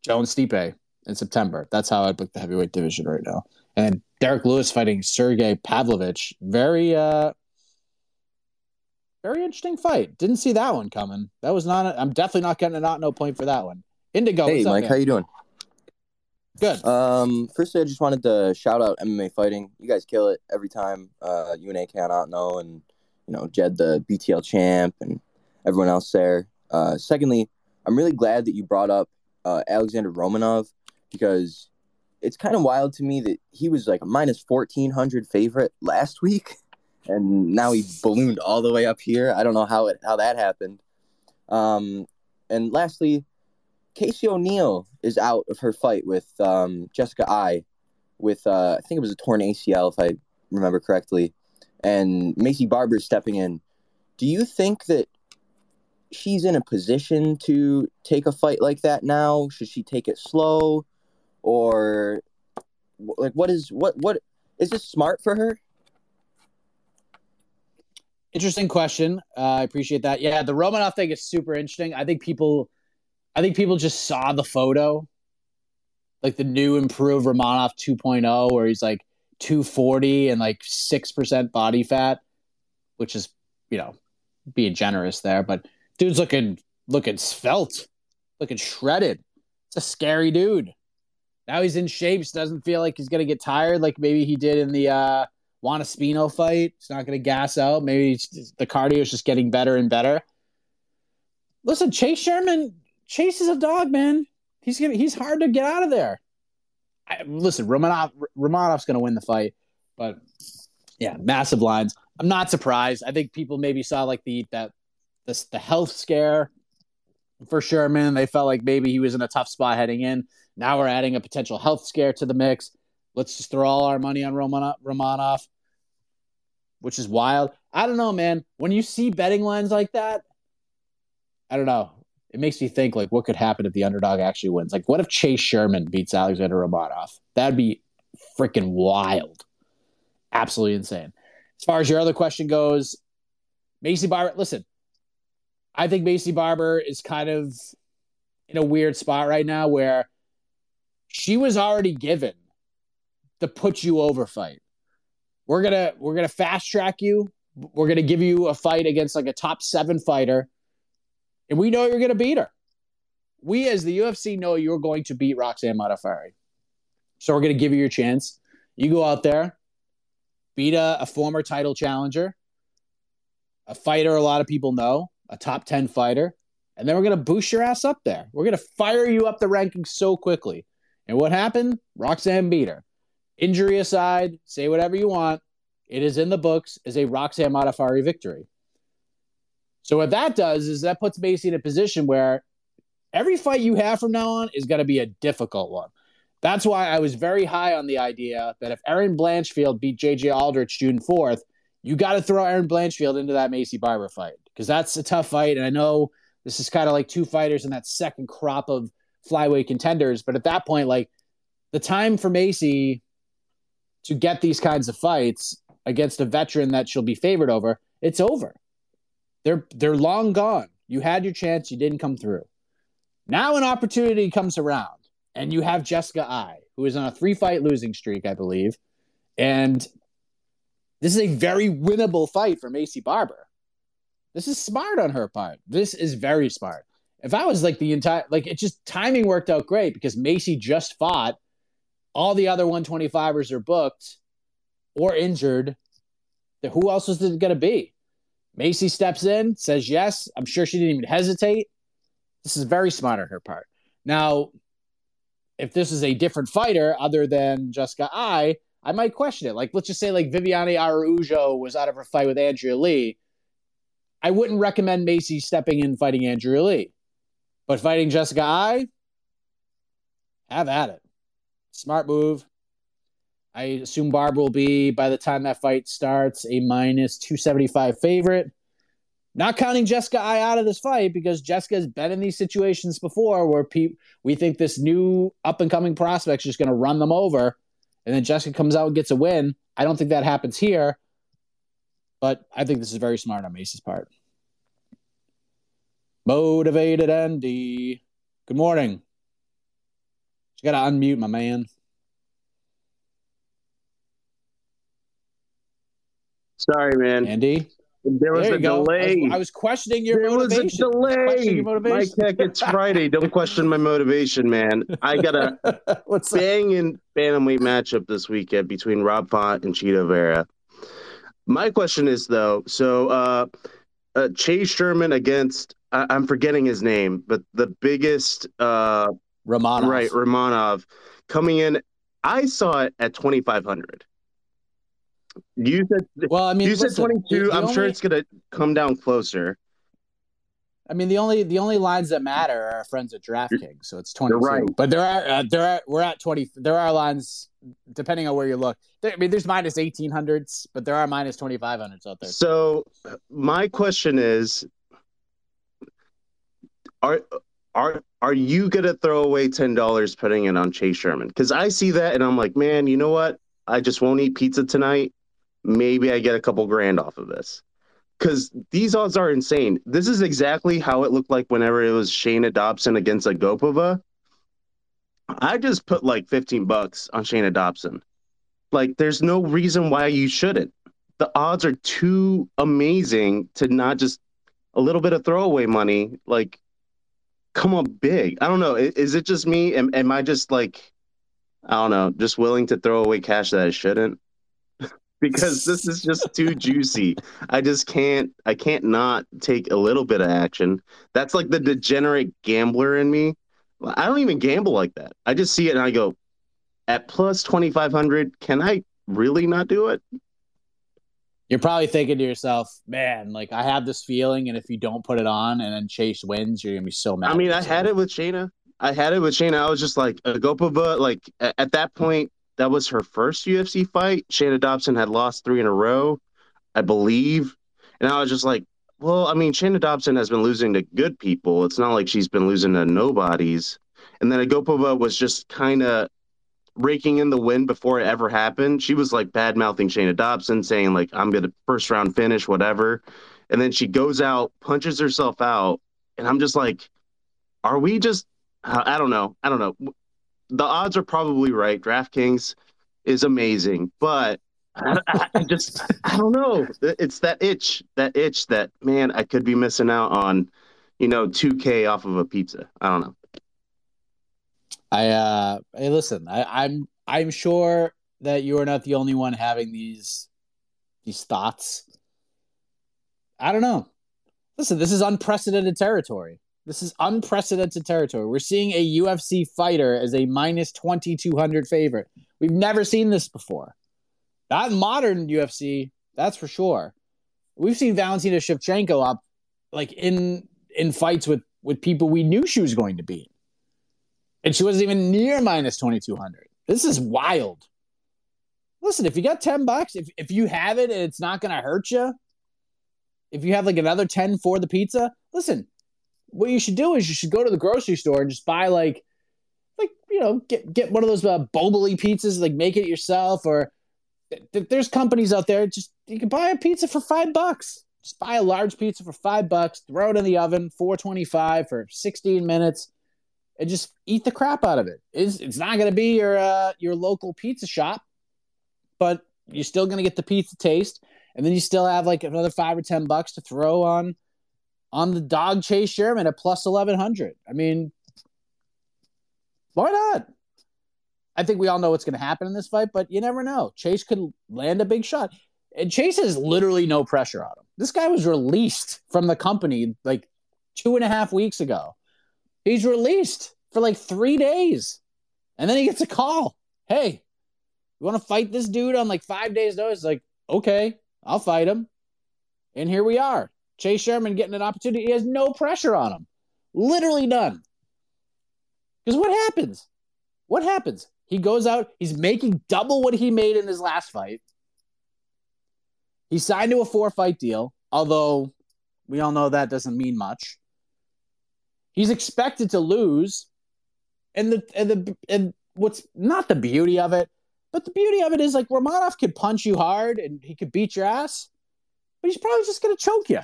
Jones Stipe in September. That's how I'd book the heavyweight division right now. And Derek Lewis fighting Sergey Pavlovich. Very, uh, very interesting fight. Didn't see that one coming. That was not. A, I'm definitely not getting a not no point for that one. Indigo. Hey, Mike, how you doing? Good. Um, firstly, I just wanted to shout out M M A Fighting. You guys kill it every time. Uh, U N A cannot know, and you know Jed, the B T L champ, and everyone else there. Uh, secondly, I'm really glad that you brought up uh, Alexander Romanov, because it's kind of wild to me that he was like a minus fourteen hundred favorite last week, and now he ballooned all the way up here. I don't know how it how that happened. Um, and lastly, Casey O'Neill is out of her fight with um, Jessica Eye with, uh, I think it was a torn A C L, if I remember correctly, and Macy Barber stepping in. Do you think that she's in a position to take a fight like that now? Should she take it slow? Or, like, what is what what is this smart for her? Interesting question. Uh, I appreciate that. Yeah, the Romanov thing is super interesting. I think people, I think people just saw the photo, like the new improved Romanov two point oh, where he's like two forty and like six percent body fat, which is, you know, being generous there, but dude's looking looking svelte, looking shredded. It's a scary dude. Now he's in shape. So doesn't feel like he's going to get tired like maybe he did in the uh, Juan Espino fight. He's not going to gas out. Maybe it's, the cardio is just getting better and better. Listen, Chase Sherman, Chase is a dog, man. He's gonna, he's hard to get out of there. I, listen, Romanov, Romanov's going to win the fight. But, yeah, massive lines. I'm not surprised. I think people maybe saw like the that the, the health scare for Sherman. They felt like maybe he was in a tough spot heading in. Now we're adding a potential health scare to the mix. Let's just throw all our money on Romanov, Romanov, which is wild. I don't know, man. When you see betting lines like that, I don't know. It makes me think, like, what could happen if the underdog actually wins? Like, what if Chase Sherman beats Alexander Romanov? That'd be freaking wild. absolutely insane. As far as your other question goes, Macy Barber, listen, I think Macy Barber is kind of in a weird spot right now where she was already given the put you over fight. We're going to we're going to fast track you. We're going to give you a fight against like a top seven fighter. And we know you're going to beat her. We as the U F C know you're going to beat Roxanne Modafferi. So we're going to give you your chance. You go out there, beat a, a former title challenger, a fighter a lot of people know, a top ten fighter, and then we're going to boost your ass up there. We're going to fire you up the rankings so quickly. And what happened? Roxanne beat her. Injury aside, say whatever you want. It is in the books as a Roxanne Modafferi victory. So what that does is that puts Macy in a position where every fight you have from now on is going to be a difficult one. That's why I was very high on the idea that if Erin Blanchfield beat J J Aldrich June fourth, you got to throw Erin Blanchfield into that Macy Barber fight because that's a tough fight. And I know this is kind of like two fighters in that second crop of flyweight contenders. But at that point, like the time for Macy to get these kinds of fights against a veteran that she'll be favored over, it's over. They're, they're long gone. You had your chance. You didn't come through. Now an opportunity comes around, and you have Jessica Eye, who is on a three-fight losing streak, I believe. And this is a very winnable fight for Macy Barber. This is smart on her part. This is very smart. If I was like the entire – like it just – timing worked out great because Macy just fought. All the other one twenty-fivers are booked or injured. Who else was it going to be? Macy steps in, says yes. I'm sure she didn't even hesitate. This is very smart on her part. Now, if this is a different fighter other than Jessica Eye, I might question it. Like, let's just say, like, Viviane Araújo was out of her fight with Andrea Lee. I wouldn't recommend Macy stepping in fighting Andrea Lee. But fighting Jessica Eye, have at it. Smart move. I assume Barb will be, by the time that fight starts, a minus two seventy-five favorite. Not counting Jessica Eye out of this fight because Jessica has been in these situations before where pe- we think this new up-and-coming prospect is just going to run them over, and then Jessica comes out and gets a win. I don't think that happens here, but I think this is very smart on Macy's part. Motivated Andy. Good morning. Just got to unmute, my man. Sorry, man. Andy? There was there a delay. I was, I was questioning your there motivation. There was a delay. Was motivation. Mike, it's Friday. Don't question my motivation, man. I got a banging bantamweight matchup this weekend between Rob Font and Chito Vera. My question is, though, so uh, uh, Chase Sherman against, I- I'm forgetting his name, but the biggest. Uh, Romanov. Right, Romanov. Coming in, I saw it at twenty-five hundred. You said, well, I mean, you listen, said twenty-two. I'm only, sure it's going to come down closer. I mean, the only the only lines that matter are our friends at DraftKings, so it's twenty-two. Right. But there are uh, there are we're at twenty. There are lines depending on where you look. There, I mean, there's minus eighteen hundreds, but there are minus twenty-five hundreds out there. So my question is, are are are you going to throw away ten dollars putting it on Chase Sherman? Because I see that and I'm like, man, you know what? I just won't eat pizza tonight. Maybe I get a couple grand off of this. Because these odds are insane. This is exactly how it looked like whenever it was Shayna Dobson against Agapova. I just put like fifteen bucks on Shayna Dobson. Like, there's no reason why you shouldn't. The odds are too amazing to not just a little bit of throwaway money. Like, come on big. I don't know. Is it just me? Am, am I just like, I don't know, just willing to throw away cash that I shouldn't? Because this is just too juicy. I just can't I can't not take a little bit of action. That's like the degenerate gambler in me. I don't even gamble like that. I just see it and I go, at plus twenty-five hundred, can I really not do it? You're probably thinking to yourself, man, like I have this feeling, and if you don't put it on and then Chase wins, you're going to be so mad. I mean, I had it with Shayna. I had it with Shayna. I was just like, Agapova, like at that point, that was her first U F C fight. Shayna Dobson had lost three in a row, I believe. And I was just like, well, I mean, Shayna Dobson has been losing to good people. It's not like she's been losing to nobodies. And then Agapova was just kind of raking in the win before it ever happened, she was like bad mouthing Shayna Dobson, saying like, I'm going to first round finish, whatever. And then she goes out, punches herself out. And I'm just like, are we just, I don't know. I don't know. The odds are probably right. DraftKings is amazing, but I, I just, I don't know. It's that itch, that itch that, man, I could be missing out on, you know, two K off of a pizza. I don't know. I, uh, hey, listen, I, I'm, I'm sure that you are not the only one having these, these thoughts. I don't know. Listen, this is unprecedented territory. This is unprecedented territory. We're seeing a U F C fighter as a minus twenty-two hundred favorite. We've never seen this before. Not in modern U F C, that's for sure. We've seen Valentina Shevchenko up like in in fights with, with people we knew she was going to beat. And she wasn't even near minus twenty-two hundred. This is wild. Listen, if you got ten bucks, if, if you have it and it's not going to hurt you, if you have like another ten for the pizza, listen, what you should do is you should go to the grocery store and just buy like, like, you know, get, get one of those uh, Boboli pizzas, like make it yourself. Or th- there's companies out there. Just, you can buy a pizza for five bucks. Just buy a large pizza for five bucks, throw it in the oven, four twenty-five for sixteen minutes and just eat the crap out of it. It's, it's not going to be your, uh, your local pizza shop, but you're still going to get the pizza taste. And then you still have like another five or ten bucks to throw on, on the dog Chase Sherman at plus eleven hundred. I mean, why not? I think we all know what's going to happen in this fight, but you never know. Chase could land a big shot, and Chase has literally no pressure on him. This guy was released from the company like two and a half weeks ago. He's released for like three days, and then he gets a call. Hey, you want to fight this dude on like five days' notice? Like, okay. I'll fight him. And here we are. Chase Sherman getting an opportunity. He has no pressure on him. Literally none. Because what happens? What happens? He goes out. He's making double what he made in his last fight. He signed to a four-fight deal, although we all know that doesn't mean much. He's expected to lose. And the and the and what's not the beauty of it, but the beauty of it is, like, Romanov could punch you hard and he could beat your ass, but he's probably just going to choke you.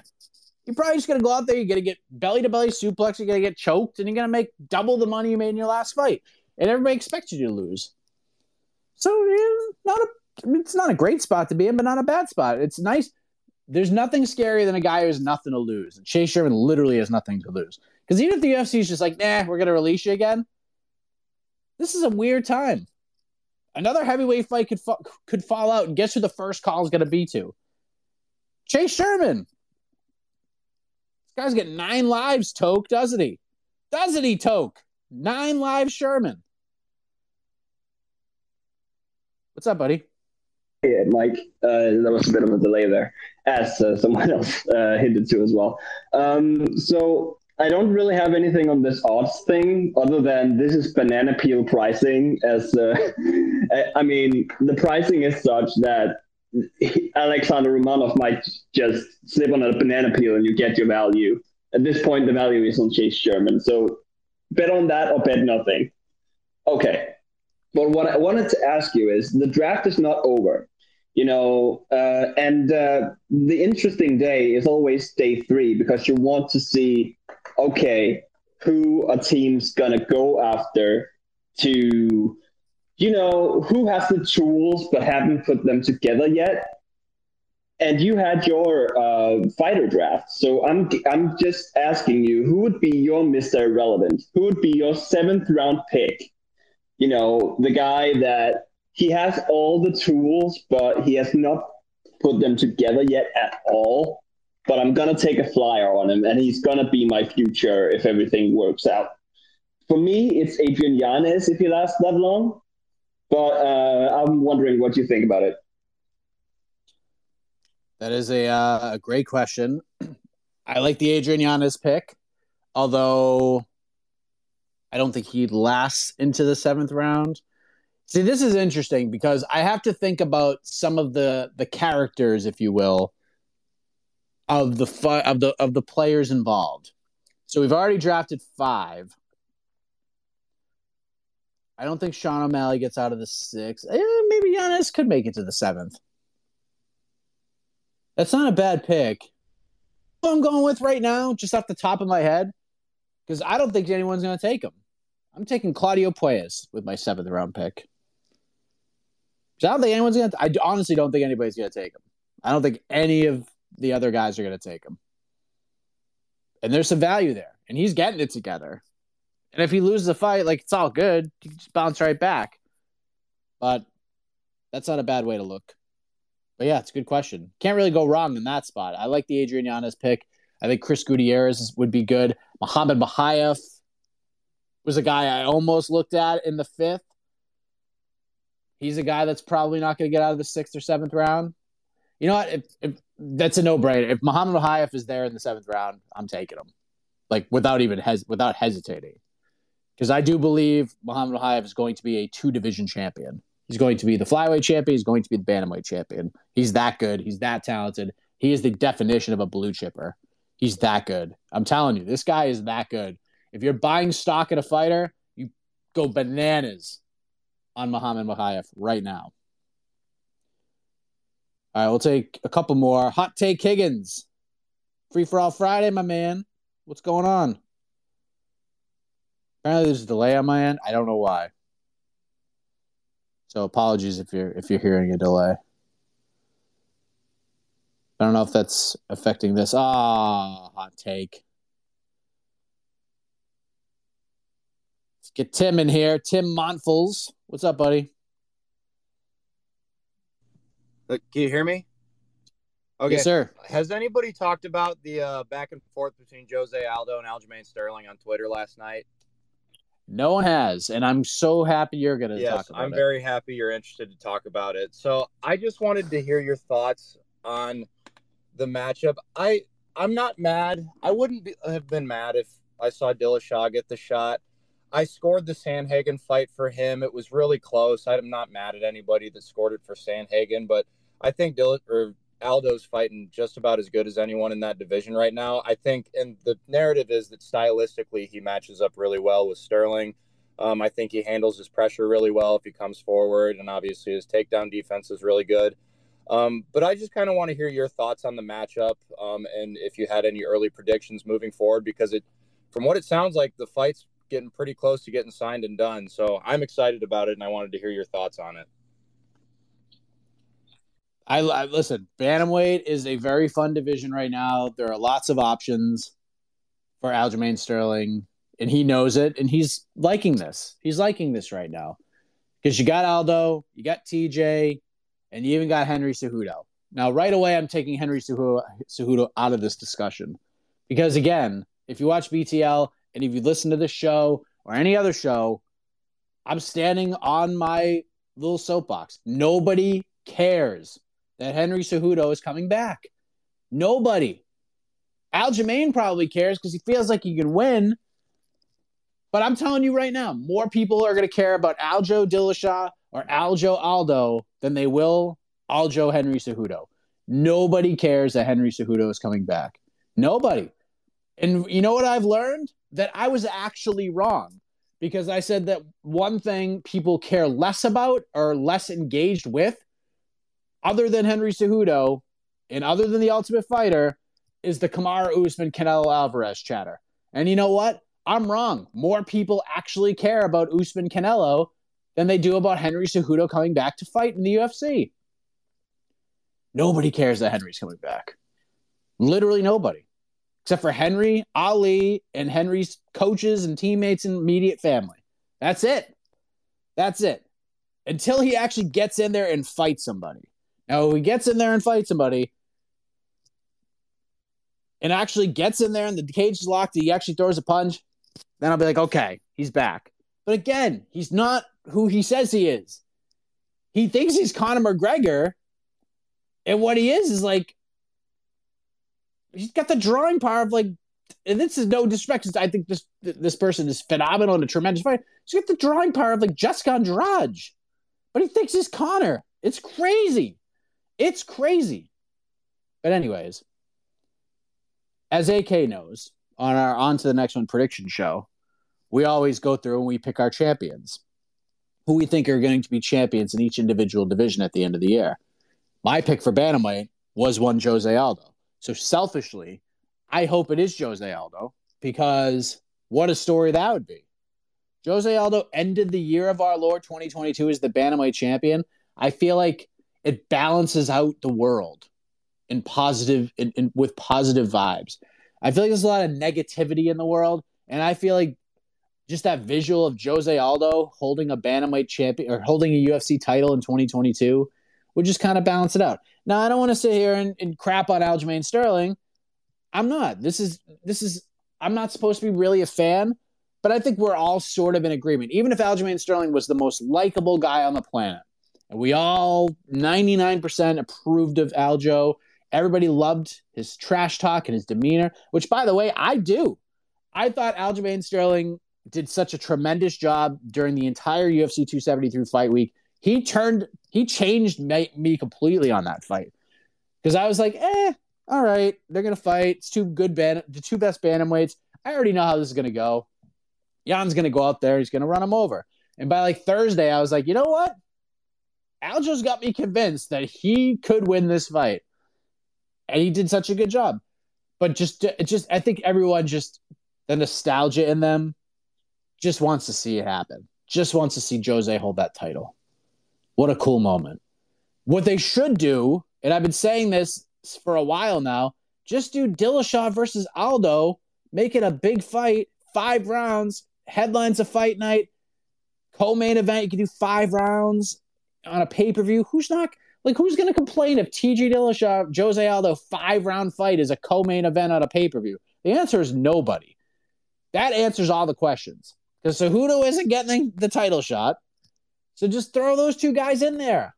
You're probably just going to go out there, you're going to get belly-to-belly suplex, you're going to get choked, and you're going to make double the money you made in your last fight. And everybody expects you to lose. So not a, it's not a great spot to be in, but not a bad spot. It's nice. There's nothing scarier than a guy who has nothing to lose. And Chase Sherman literally has nothing to lose. Because even if the U F C is just like, nah, we're going to release you again, this is a weird time. Another heavyweight fight could fa- could fall out, and guess who the first call is going to be to? Chase Sherman. This guy's got nine lives, Toke, doesn't he? Doesn't he, Toke? Nine lives, Sherman. What's up, buddy? Yeah, Mike, uh, there was a bit of a delay there, as uh, someone else uh, hinted to as well. Um, so... I don't really have anything on this odds thing other than this is banana peel pricing. As uh, I mean, the pricing is such that Alexander Romanov might just slip on a banana peel and you get your value. At this point, the value is on Chase Sherman. So bet on that or bet nothing. Okay. But what I wanted to ask you is the draft is not over. You know, uh, and uh, the interesting day is always day three because you want to see, okay, who a team's going to go after to, you know, who has the tools but haven't put them together yet. And you had your uh, fighter draft. So I'm I'm just asking you, who would be your Mister Irrelevant? Who would be your seventh round pick? You know, the guy that, he has all the tools, but he has not put them together yet at all. But I'm going to take a flyer on him, and he's going to be my future if everything works out. For me, it's Adrian Yanez if he lasts that long. But uh, I'm wondering what you think about it. That is a, uh, a great question. I like the Adrian Yanez pick, although I don't think he lasts into the seventh round. See, this is interesting because I have to think about some of the, the characters, if you will, of the fu- of the of the players involved. So we've already drafted five. I don't think Sean O'Malley gets out of the sixth. Eh, maybe Giannis could make it to the seventh. That's not a bad pick. What I'm going with right now, just off the top of my head, because I don't think anyone's going to take him. I'm taking Claudio Pueyas with my seventh round pick. I don't think anyone's going to. I honestly don't think anybody's going to take him. I don't think any of the other guys are going to take him. And there's some value there. And he's getting it together. And if he loses the fight, like, it's all good. He can just bounce right back. But that's not a bad way to look. But, yeah, it's a good question. Can't really go wrong in that spot. I like the Adrian Yanez pick. I think Chris Gutierrez would be good. Muhammad Mahayev was a guy I almost looked at in the fifth. He's a guy that's probably not going to get out of the sixth or seventh round. You know what? If, if, that's a no-brainer. If Muhammad Mahayev is there in the seventh round, I'm taking him. Like, without even hes- without hesitating. Because I do believe Muhammad Mahayev is going to be a two-division champion. He's going to be the flyweight champion. He's going to be the bantamweight champion. He's that good. He's that talented. He is the definition of a blue chipper. He's that good. I'm telling you, this guy is that good. If you're buying stock in a fighter, you go bananas on Muhammad Mahayev right now. All right, we'll take a couple more. Hot Take Higgins. Free for All Friday, my man. What's going on? Apparently there's a delay on my end. I don't know why. So apologies if you're if you're hearing a delay. I don't know if that's affecting this. Ah, Hot Take. Let's get Tim in here. Tim Montfels. What's up, buddy? Look, can you hear me? Okay. Yes, sir. Has anybody talked about the uh, back and forth between Jose Aldo and Aljamain Sterling on Twitter last night? No one has, and I'm so happy you're going to yes, talk about I'm it. I'm very happy you're interested to talk about it. So I just wanted to hear your thoughts on the matchup. I, I'm not mad. I wouldn't be, have been mad if I saw Dillashaw get the shot. I scored the Sanhagen fight for him. It was really close. I'm not mad at anybody that scored it for Sanhagen, but I think Dill- or Aldo's fighting just about as good as anyone in that division right now. I think, and the narrative is that stylistically he matches up really well with Sterling. Um, I think he handles his pressure really well if he comes forward, and obviously his takedown defense is really good. Um, but I just kind of want to hear your thoughts on the matchup um, and if you had any early predictions moving forward, because it, from what it sounds like, the fight's getting pretty close to getting signed and done. So I'm excited about it, and I wanted to hear your thoughts on it. I, I listen, bantamweight is a very fun division right now. There are lots of options for Aljamain Sterling, and he knows it, and he's liking this. He's liking this right now because you got Aldo, you got T J, and you even got Henry Cejudo. Now, right away, I'm taking Henry Cejudo out of this discussion because, again, if you watch B T L and if you listen to this show or any other show, I'm standing on my little soapbox. Nobody cares that Henry Cejudo is coming back. Nobody. Aljamain probably cares because he feels like he can win. But I'm telling you right now, more people are going to care about Aljo Dillashaw or Aljo Aldo than they will Aljo Henry Cejudo. Nobody cares that Henry Cejudo is coming back. Nobody. And you know what I've learned? That I was actually wrong because I said that one thing people care less about or less engaged with other than Henry Cejudo and other than The Ultimate Fighter is the Kamaru Usman-Canelo Alvarez chatter. And you know what? I'm wrong. More people actually care about Usman-Canelo than they do about Henry Cejudo coming back to fight in the U F C. Nobody cares that Henry's coming back. Literally nobody. Except for Henry, Ali, and Henry's coaches and teammates and immediate family. That's it. That's it. Until he actually gets in there and fights somebody. Now, if he gets in there and fights somebody and actually gets in there and the cage is locked and he actually throws a punch, then I'll be like, okay, he's back. But again, he's not who he says he is. He thinks he's Conor McGregor, and what he is is like, he's got the drawing power of like, and this is no disrespect. I think this this person is phenomenal and a tremendous fighter. He's got the drawing power of like Jessica Andrade, but he thinks he's Conor. It's crazy. It's crazy. But anyways, as A K knows, on our On to the Next One prediction show, we always go through and we pick our champions. who we think are going to be champions in each individual division at the end of the year. My pick for bantamweight was one Jose Aldo. So selfishly, I hope it is Jose Aldo, because what a story that would be. Jose Aldo ended the year of our Lord twenty twenty-two as the bantamweight champion. I feel like it balances out the world in positive, in, in, with positive vibes. I feel like there's a lot of negativity in the world, and I feel like just that visual of Jose Aldo holding a bantamweight champion or holding a U F C title in twenty twenty-two would just kind of balance it out. Now, I don't want to sit here and, and crap on Aljamain Sterling. I'm not. This is this is. I'm not supposed to be really a fan, but I think we're all sort of in agreement. Even if Aljamain Sterling was the most likable guy on the planet, and we all ninety-nine percent approved of Aljo, everybody loved his trash talk and his demeanor, which, by the way, I do. I thought Aljamain Sterling did such a tremendous job during the entire U F C two seventy through fight week. He turned, he changed me, me completely on that fight, because I was like, eh, all right, they're gonna fight. It's two good ban, the two best bantamweights. I already know how this is gonna go. Jan's gonna go out there, he's gonna run him over. And by like Thursday, I was like, you know what? Aljo's got me convinced that he could win this fight, and he did such a good job. But just, it just, I think everyone just, the nostalgia in them just wants to see it happen. Just wants to see Jose hold that title. What a cool moment. What they should do, and I've been saying this for a while now, just do Dillashaw versus Aldo, make it a big fight, five rounds, headlines of fight night, co-main event, you can do five rounds on a pay-per-view. Who's not, like, who's going to complain if T J Dillashaw, Jose Aldo five-round fight is a co-main event on a pay-per-view? The answer is nobody. That answers all the questions. Because Cejudo isn't getting the title shot. So just throw those two guys in there.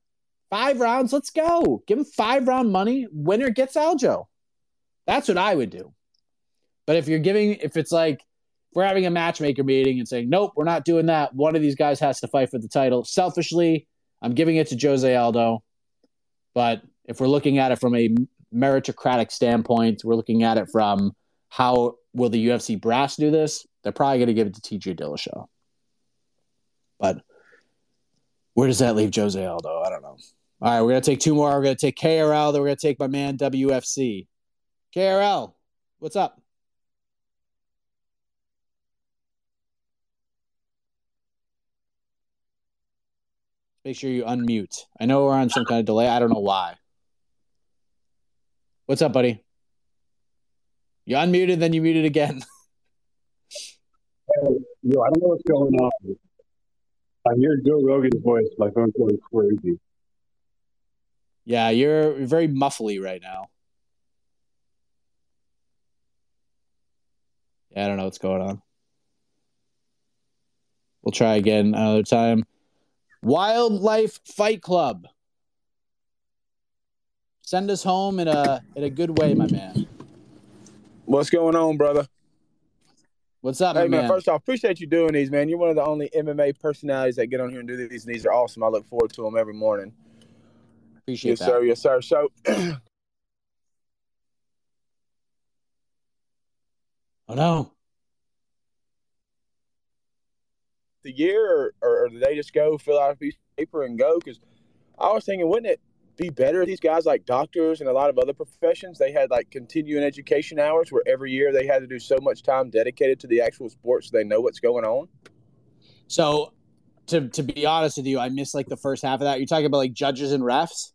Five rounds, let's go. Give them five-round money. Winner gets Aljo. That's what I would do. But if you're giving, if it's like we're having a matchmaker meeting and saying, nope, we're not doing that. One of these guys has to fight for the title. Selfishly, I'm giving it to Jose Aldo. But if we're looking at it from a meritocratic standpoint, we're looking at it from how will the U F C brass do this? They're probably going to give it to T J Dillashaw. But where does that leave Jose Aldo? I don't know. All right, we're going to take two more. We're going to take K R L, then we're going to take my man W F C. K R L, what's up? Make sure you unmute. I know we're on some kind of delay. I don't know why. What's up, buddy? You unmuted, then you muted again. Yo, I don't know what's going on. I hear Joe Rogan's voice. My phone's going crazy. Yeah, you're very muffly right now. Yeah, I don't know what's going on. We'll try again another time. Wildlife Fight Club. Send us home in a in a good way, my man. What's going on, brother? What's up, hey, man? man? First off, appreciate you doing these, man. You're one of the only M M A personalities that get on here and do these, and these are awesome. I look forward to them every morning. Appreciate yes, that. Yes, sir. Yes, sir. So, oh no, the year, or, or did they just go fill out a piece of paper and go? Because I was thinking, wouldn't it be better? These guys like doctors and a lot of other professions, they had like continuing education hours where every year they had to do so much time dedicated to the actual sports so they know what's going on. So to to be honest with you, I missed like the first half of that. You're talking about like judges and refs?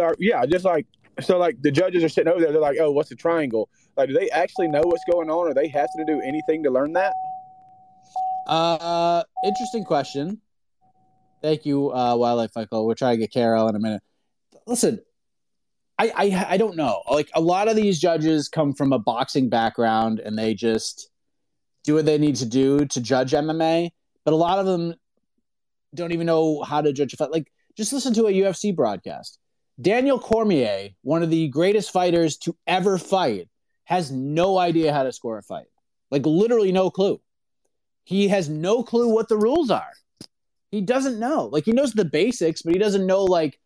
Uh, yeah, just like, so like the judges are sitting over there, they're like, oh, what's a triangle? Like, do they actually know what's going on, or they have to do anything to learn that? Uh, interesting question. Thank you, uh, Wildlife Fight Club. We'll try to get Carol in a minute. Listen, I, I I don't know. Like, a lot of these judges come from a boxing background, and they just do what they need to do to judge M M A. But a lot of them don't even know how to judge a fight. Like, just listen to a U F C broadcast. Daniel Cormier, one of the greatest fighters to ever fight, has no idea how to score a fight. Like, literally no clue. He has no clue what the rules are. He doesn't know. Like, he knows the basics, but he doesn't know, like,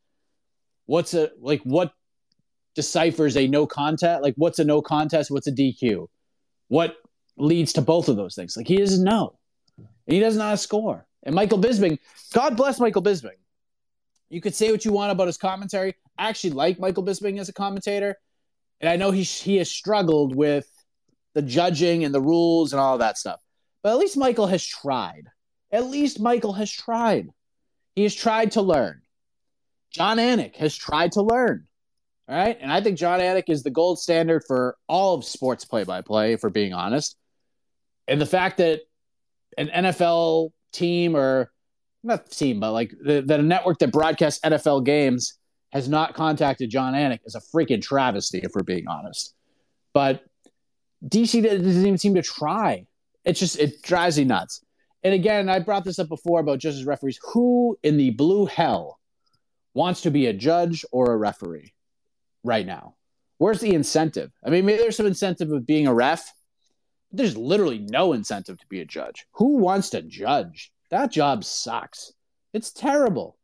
what's a, like, what deciphers a no contest? Like, what's a no contest? What's a D Q? What leads to both of those things? Like, he doesn't know. And he doesn't know how to score. And Michael Bisping, God bless Michael Bisping. You could say what you want about his commentary. I actually like Michael Bisping as a commentator. And I know he he has struggled with the judging and the rules and all that stuff. But at least Michael has tried. At least Michael has tried. He has tried to learn. John Anik has tried to learn. All right? And I think John Anik is the gold standard for all of sports play-by-play, if we're being honest. And the fact that an N F L team or not team, but like the, the network that broadcasts N F L games has not contacted John Anik is a freaking travesty, if we're being honest. But D C doesn't even seem to try. It's just, it drives me nuts. And again, I brought this up before about judges, referees. Who in the blue hell wants to be a judge or a referee right now? Where's the incentive? I mean, maybe there's some incentive of being a ref. But there's literally no incentive to be a judge. Who wants to judge? That job sucks. It's terrible.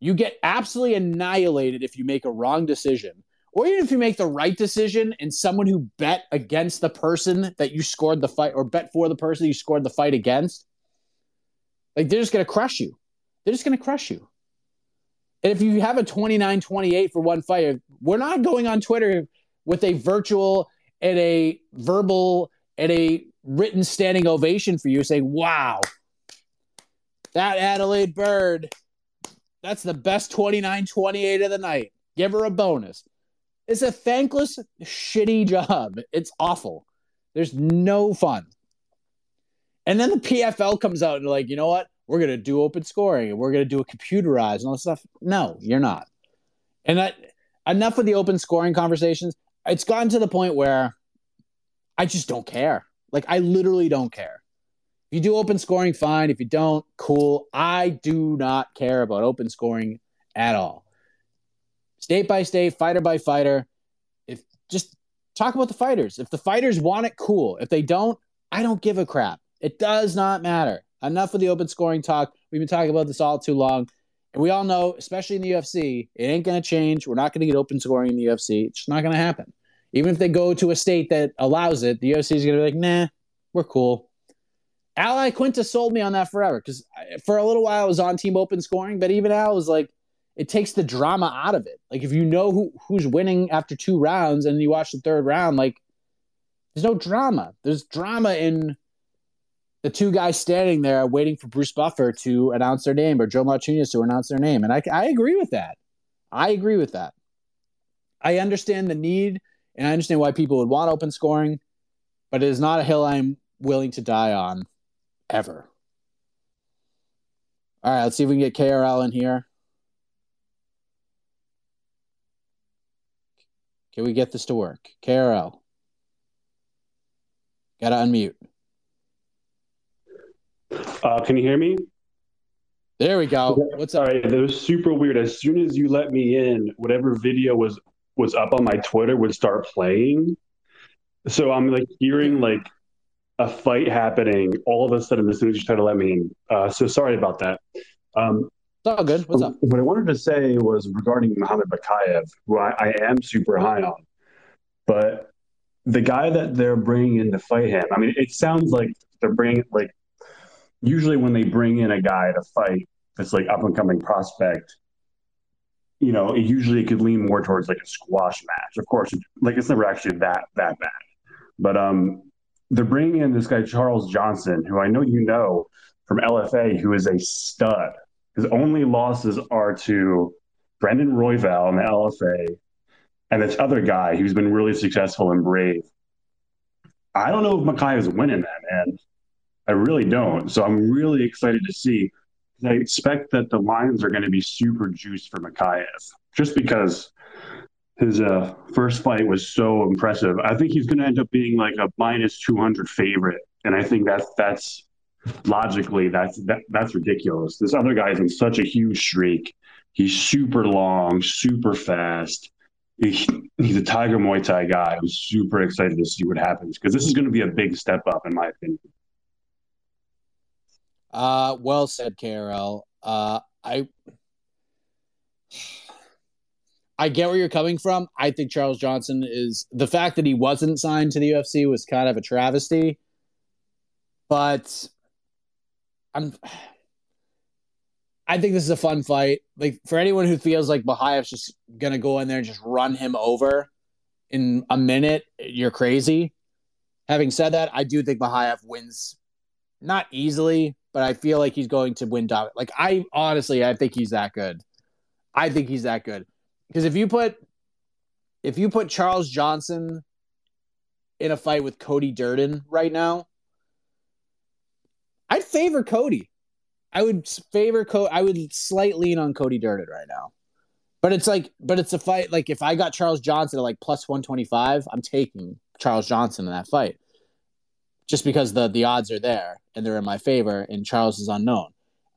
You get absolutely annihilated if you make a wrong decision, or even if you make the right decision and someone who bet against the person that you scored the fight or bet for the person you scored the fight against, like they're just going to crush you. They're just going to crush you. And if you have a twenty-nine twenty-eight for one fight, we're not going on Twitter with a virtual and a verbal and a written standing ovation for you saying, wow, that Adelaide Bird, that's the best twenty-nine twenty-eight of the night. Give her a bonus. It's a thankless, shitty job. It's awful. There's no fun. And then the P F L comes out and they're like, you know what? We're going to do open scoring and we're going to do a computerized and all that stuff. No, you're not. And that enough of the open scoring conversations. It's gotten to the point where I just don't care. Like, I literally don't care. If you do open scoring, fine. If you don't, cool. I do not care about open scoring at all. State by state, fighter by fighter. If just talk about the fighters. If the fighters want it, cool. If they don't, I don't give a crap. It does not matter. Enough of the open scoring talk. We've been talking about this all too long. And we all know, especially in the U F C, it ain't going to change. We're not going to get open scoring in the U F C. It's just not going to happen. Even if they go to a state that allows it, the U F C is going to be like, nah, we're cool. Ally Quinta sold me on that forever because for a little while I was on team open scoring, but even Al was like, it takes the drama out of it. Like if you know who, who's winning after two rounds and you watch the third round, like there's no drama. There's drama in the two guys standing there waiting for Bruce Buffer to announce their name or Joe Martinez to announce their name. And I, I agree with that. I agree with that. I understand the need and I understand why people would want open scoring, but it is not a hill I'm willing to die on. Ever. All right, let's see if we can get K R L in here. Can we get this to work? K R L. Gotta unmute. Uh, can you hear me? There we go. What's up? All right, that was super weird. As soon as you let me in, whatever video was, was up on my Twitter would start playing. So I'm like hearing like a fight happening all of a sudden as soon as you try to let me in. Uh, so sorry about that. Um, it's all good. What's up? What I wanted to say was regarding Muhammad Bakayev, who I, I am super high on, but the guy that they're bringing in to fight him, I mean, it sounds like they're bringing, like, usually when they bring in a guy to fight that's like up and coming prospect, you know, it usually could lean more towards like a squash match. Of course, like it's never actually that, that bad. But, um, they're bringing in this guy, Charles Johnson, who I know you know from L F A, who is a stud. His only losses are to Brendan Royval in the L F A and this other guy who's been really successful and brave. I don't know if Makai is winning that, man. I really don't. So I'm really excited to see. I expect that the lines are going to be super juiced for Makai, just because his uh, first fight was so impressive. I think he's going to end up being like a minus two hundred favorite, and I think that's that's logically that's that, that's ridiculous. This other guy's in such a huge streak. He's super long, super fast. He, he's a Tiger Muay Thai guy. I'm super excited to see what happens because this is going to be a big step up, in my opinion. Uh, well said, K R L. Uh, I. I get where you're coming from. I think Charles Johnson is – the fact that he wasn't signed to the U F C was kind of a travesty. But I'm I think this is a fun fight. Like, for anyone who feels like Bahaev's just going to go in there and just run him over in a minute, you're crazy. Having said that, I do think Bahaev wins, not easily, but I feel like he's going to win dominant. Like, I honestly, I think he's that good. I think he's that good. Because if you put if you put Charles Johnson in a fight with Cody Durden right now, I'd favor Cody. I would favor Cody. I would slight lean on Cody Durden right now. But it's like, but it's a fight. Like, if I got Charles Johnson at like plus one twenty-five, I'm taking Charles Johnson in that fight. Just because the, the odds are there and they're in my favor, and Charles is unknown.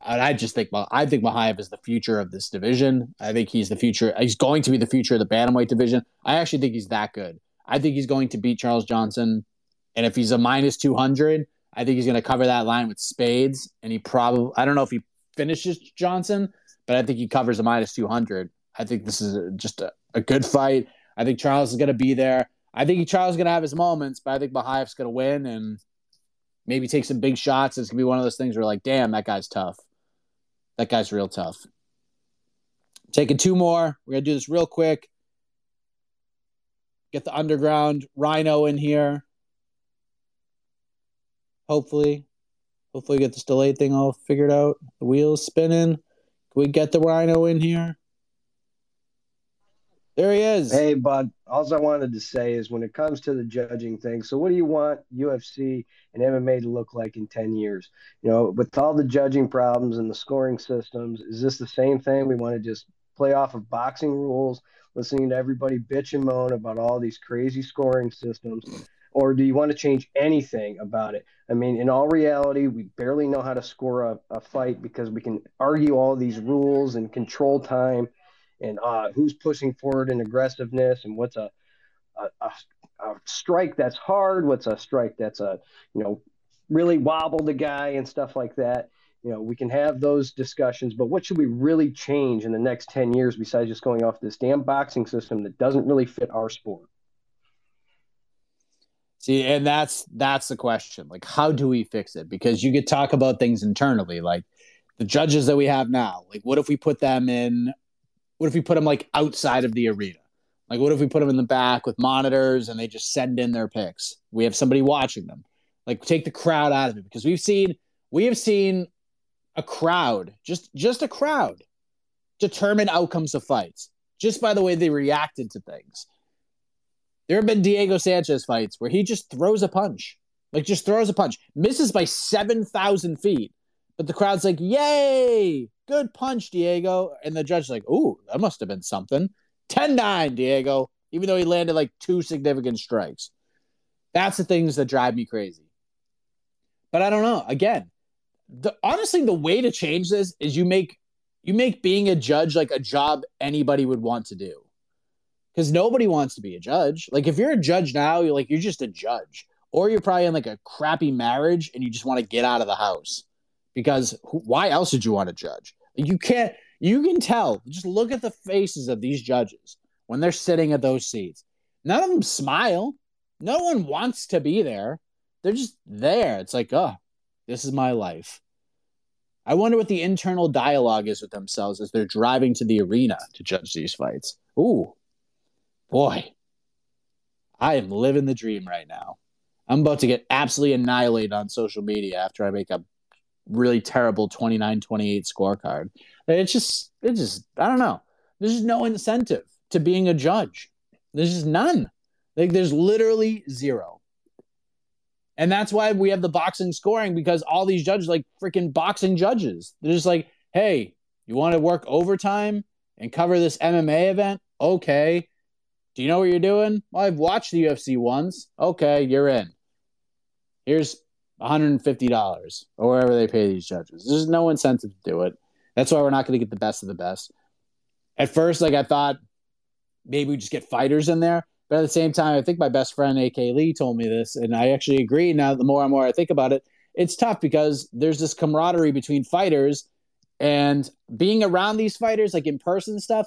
And I just think, well, I think Bahaev is the future of this division. I think he's the future. He's going to be the future of the bantamweight division. I actually think he's that good. I think he's going to beat Charles Johnson. And if he's a minus two hundred, I think he's going to cover that line with spades. And he probably, I don't know if he finishes Johnson, but I think he covers a minus two hundred. I think this is just a, a good fight. I think Charles is going to be there. I think Charles is going to have his moments, but I think Bahaev's going to win and maybe take some big shots. It's going to be one of those things where, like, damn, that guy's tough. That guy's real tough. Taking two more. We're going to do this real quick. Get the underground Rhino in here. Hopefully. Hopefully get this delayed thing all figured out. The wheel's spinning. Can we get the Rhino in here? There he is. Hey, bud. All I wanted to say is, when it comes to the judging thing, so what do you want U F C and M M A to look like in ten years? You know, with all the judging problems and the scoring systems, is this the same thing? We want to just play off of boxing rules, listening to everybody bitch and moan about all these crazy scoring systems? Or do you want to change anything about it? I mean, in all reality, we barely know how to score a, a fight because we can argue all these rules and control time. And uh, who's pushing forward in aggressiveness, and what's a, a, a, a strike that's hard, what's a strike that's a, you know, really wobbled a guy and stuff like that. You know, we can have those discussions, but what should we really change in the next ten years besides just going off this damn boxing system that doesn't really fit our sport? See, and that's, that's the question. Like, how do we fix it? Because you could talk about things internally, like the judges that we have now. Like, what if we put them in, What if we put them like outside of the arena? Like, what if we put them in the back with monitors and they just send in their picks? We have somebody watching them. Like, take the crowd out of it, because we've seen we have seen a crowd, just just a crowd, determine outcomes of fights just by the way they reacted to things. There have been Diego Sanchez fights where he just throws a punch, like just throws a punch, misses by seven thousand feet. But the crowd's like, yay, good punch, Diego. And the judge's like, ooh, that must have been something. ten nine, Diego, even though he landed like two significant strikes. That's the things that drive me crazy. But I don't know. Again, the, honestly, the way to change this is you make you make being a judge like a job anybody would want to do. Because nobody wants to be a judge. Like, if you're a judge now, you're like, you're just a judge. Or you're probably in like a crappy marriage and you just want to get out of the house. Because why else did you want to judge? You can't, you can tell. Just look at the faces of these judges when they're sitting at those seats. None of them smile. No one wants to be there. They're just there. It's like, oh, this is my life. I wonder what the internal dialogue is with themselves as they're driving to the arena to judge these fights. Ooh, boy. I am living the dream right now. I'm about to get absolutely annihilated on social media after I make a really terrible twenty-nine twenty-eight scorecard. It's just, it's just, I don't know. There's just no incentive to being a judge. There's just none. Like, there's literally zero. And that's why we have the boxing scoring, because all these judges, like freaking boxing judges, they're just like, hey, you want to work overtime and cover this M M A event? Okay. Do you know what you're doing? Well, I've watched the U F C once. Okay, you're in. Here's one hundred fifty dollars or whatever they pay these judges. There's no incentive to do it. That's why we're not going to get the best of the best. At first, like, I thought maybe we just get fighters in there. But at the same time, I think my best friend, A K Lee, told me this, and I actually agree now. The more and more I think about it, it's tough because there's this camaraderie between fighters, and being around these fighters, like in person stuff,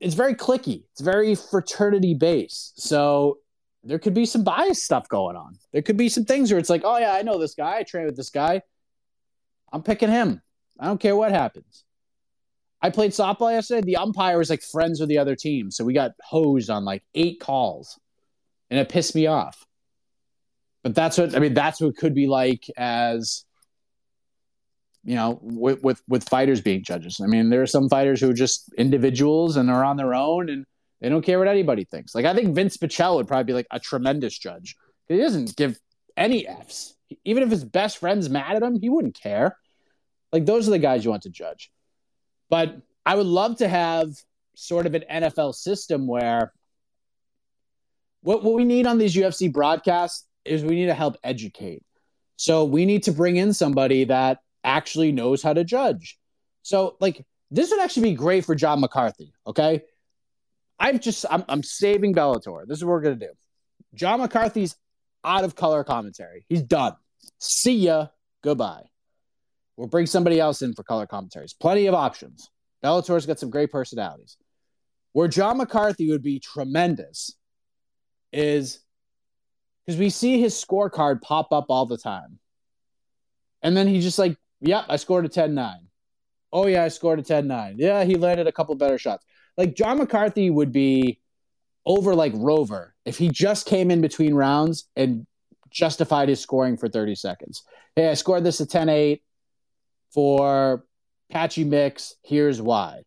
it's very cliquey. It's very fraternity-based. So there could be some biased stuff going on. There could be some things where it's like, oh, yeah, I know this guy. I train with this guy. I'm picking him. I don't care what happens. I played softball yesterday. The umpire was like friends with the other team. So we got hosed on like eight calls and it pissed me off. But that's what, I mean, that's what it could be like as, you know, with, with, with fighters being judges. I mean, there are some fighters who are just individuals and are on their own and they don't care what anybody thinks. Like, I think Vince Pichel would probably be like a tremendous judge. He doesn't give any F's. Even if his best friend's mad at him, he wouldn't care. Like, those are the guys you want to judge. But I would love to have sort of an N F L system where what, what we need on these U F C broadcasts is we need to help educate. So we need to bring in somebody that actually knows how to judge. So, like, this would actually be great for John McCarthy, okay? I've just, I'm, I'm saving Bellator. This is what we're going to do. John McCarthy's out of color commentary. He's done. See ya. Goodbye. We'll bring somebody else in for color commentaries. Plenty of options. Bellator's got some great personalities. Where John McCarthy would be tremendous is because we see his scorecard pop up all the time. And then he's just like, yep, I scored a ten nine. Oh, yeah, I scored a ten nine. Yeah, he landed a couple better shots. Like, John McCarthy would be over like Rover if he just came in between rounds and justified his scoring for thirty seconds. Hey, I scored this a ten eight for Patchy Mix. Here's why.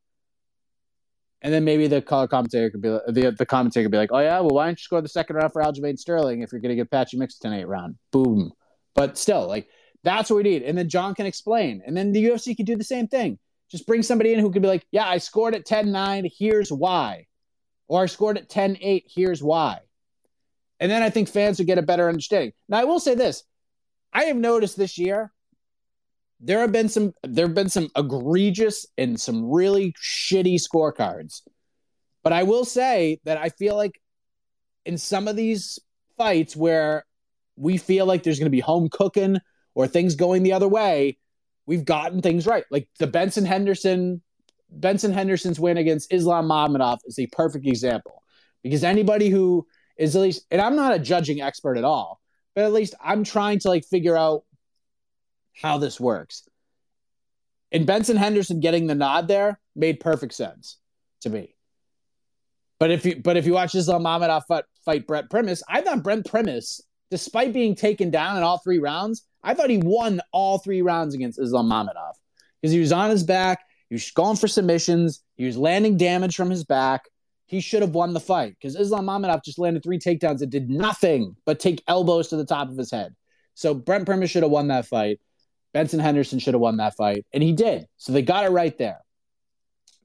And then maybe the color commentator could be like, the, the commentator could be like, oh, yeah, well, why don't you score the second round for Aljamain Sterling if you're going to give Patchy Mix a ten eight round? Boom. But still, like, that's what we need. And then John can explain. And then the U F C could do the same thing. Just bring somebody in who could be like, yeah, I scored at ten nine. Here's why. Or I scored at ten eight. Here's why. And then I think fans would get a better understanding. Now, I will say this. I have noticed this year there have been some there have been some egregious and some really shitty scorecards. But I will say that I feel like in some of these fights where we feel like there's going to be home cooking or things going the other way, we've gotten things right. Like the Benson Henderson, Benson Henderson's win against Islam Mamedov is a perfect example. Because anybody who is at least, and I'm not a judging expert at all, but at least I'm trying to like figure out how this works. And Benson Henderson getting the nod there made perfect sense to me. But if you but if you watch Islam Mamedov fight, fight Brent Primus, I thought Brent Primus, despite being taken down in all three rounds, I thought he won all three rounds against Islam Mamedov because he was on his back. He was going for submissions. He was landing damage from his back. He should have won the fight because Islam Mamedov just landed three takedowns and did nothing but take elbows to the top of his head. So Brent Primus should have won that fight. Benson Henderson should have won that fight. And he did. So they got it right there.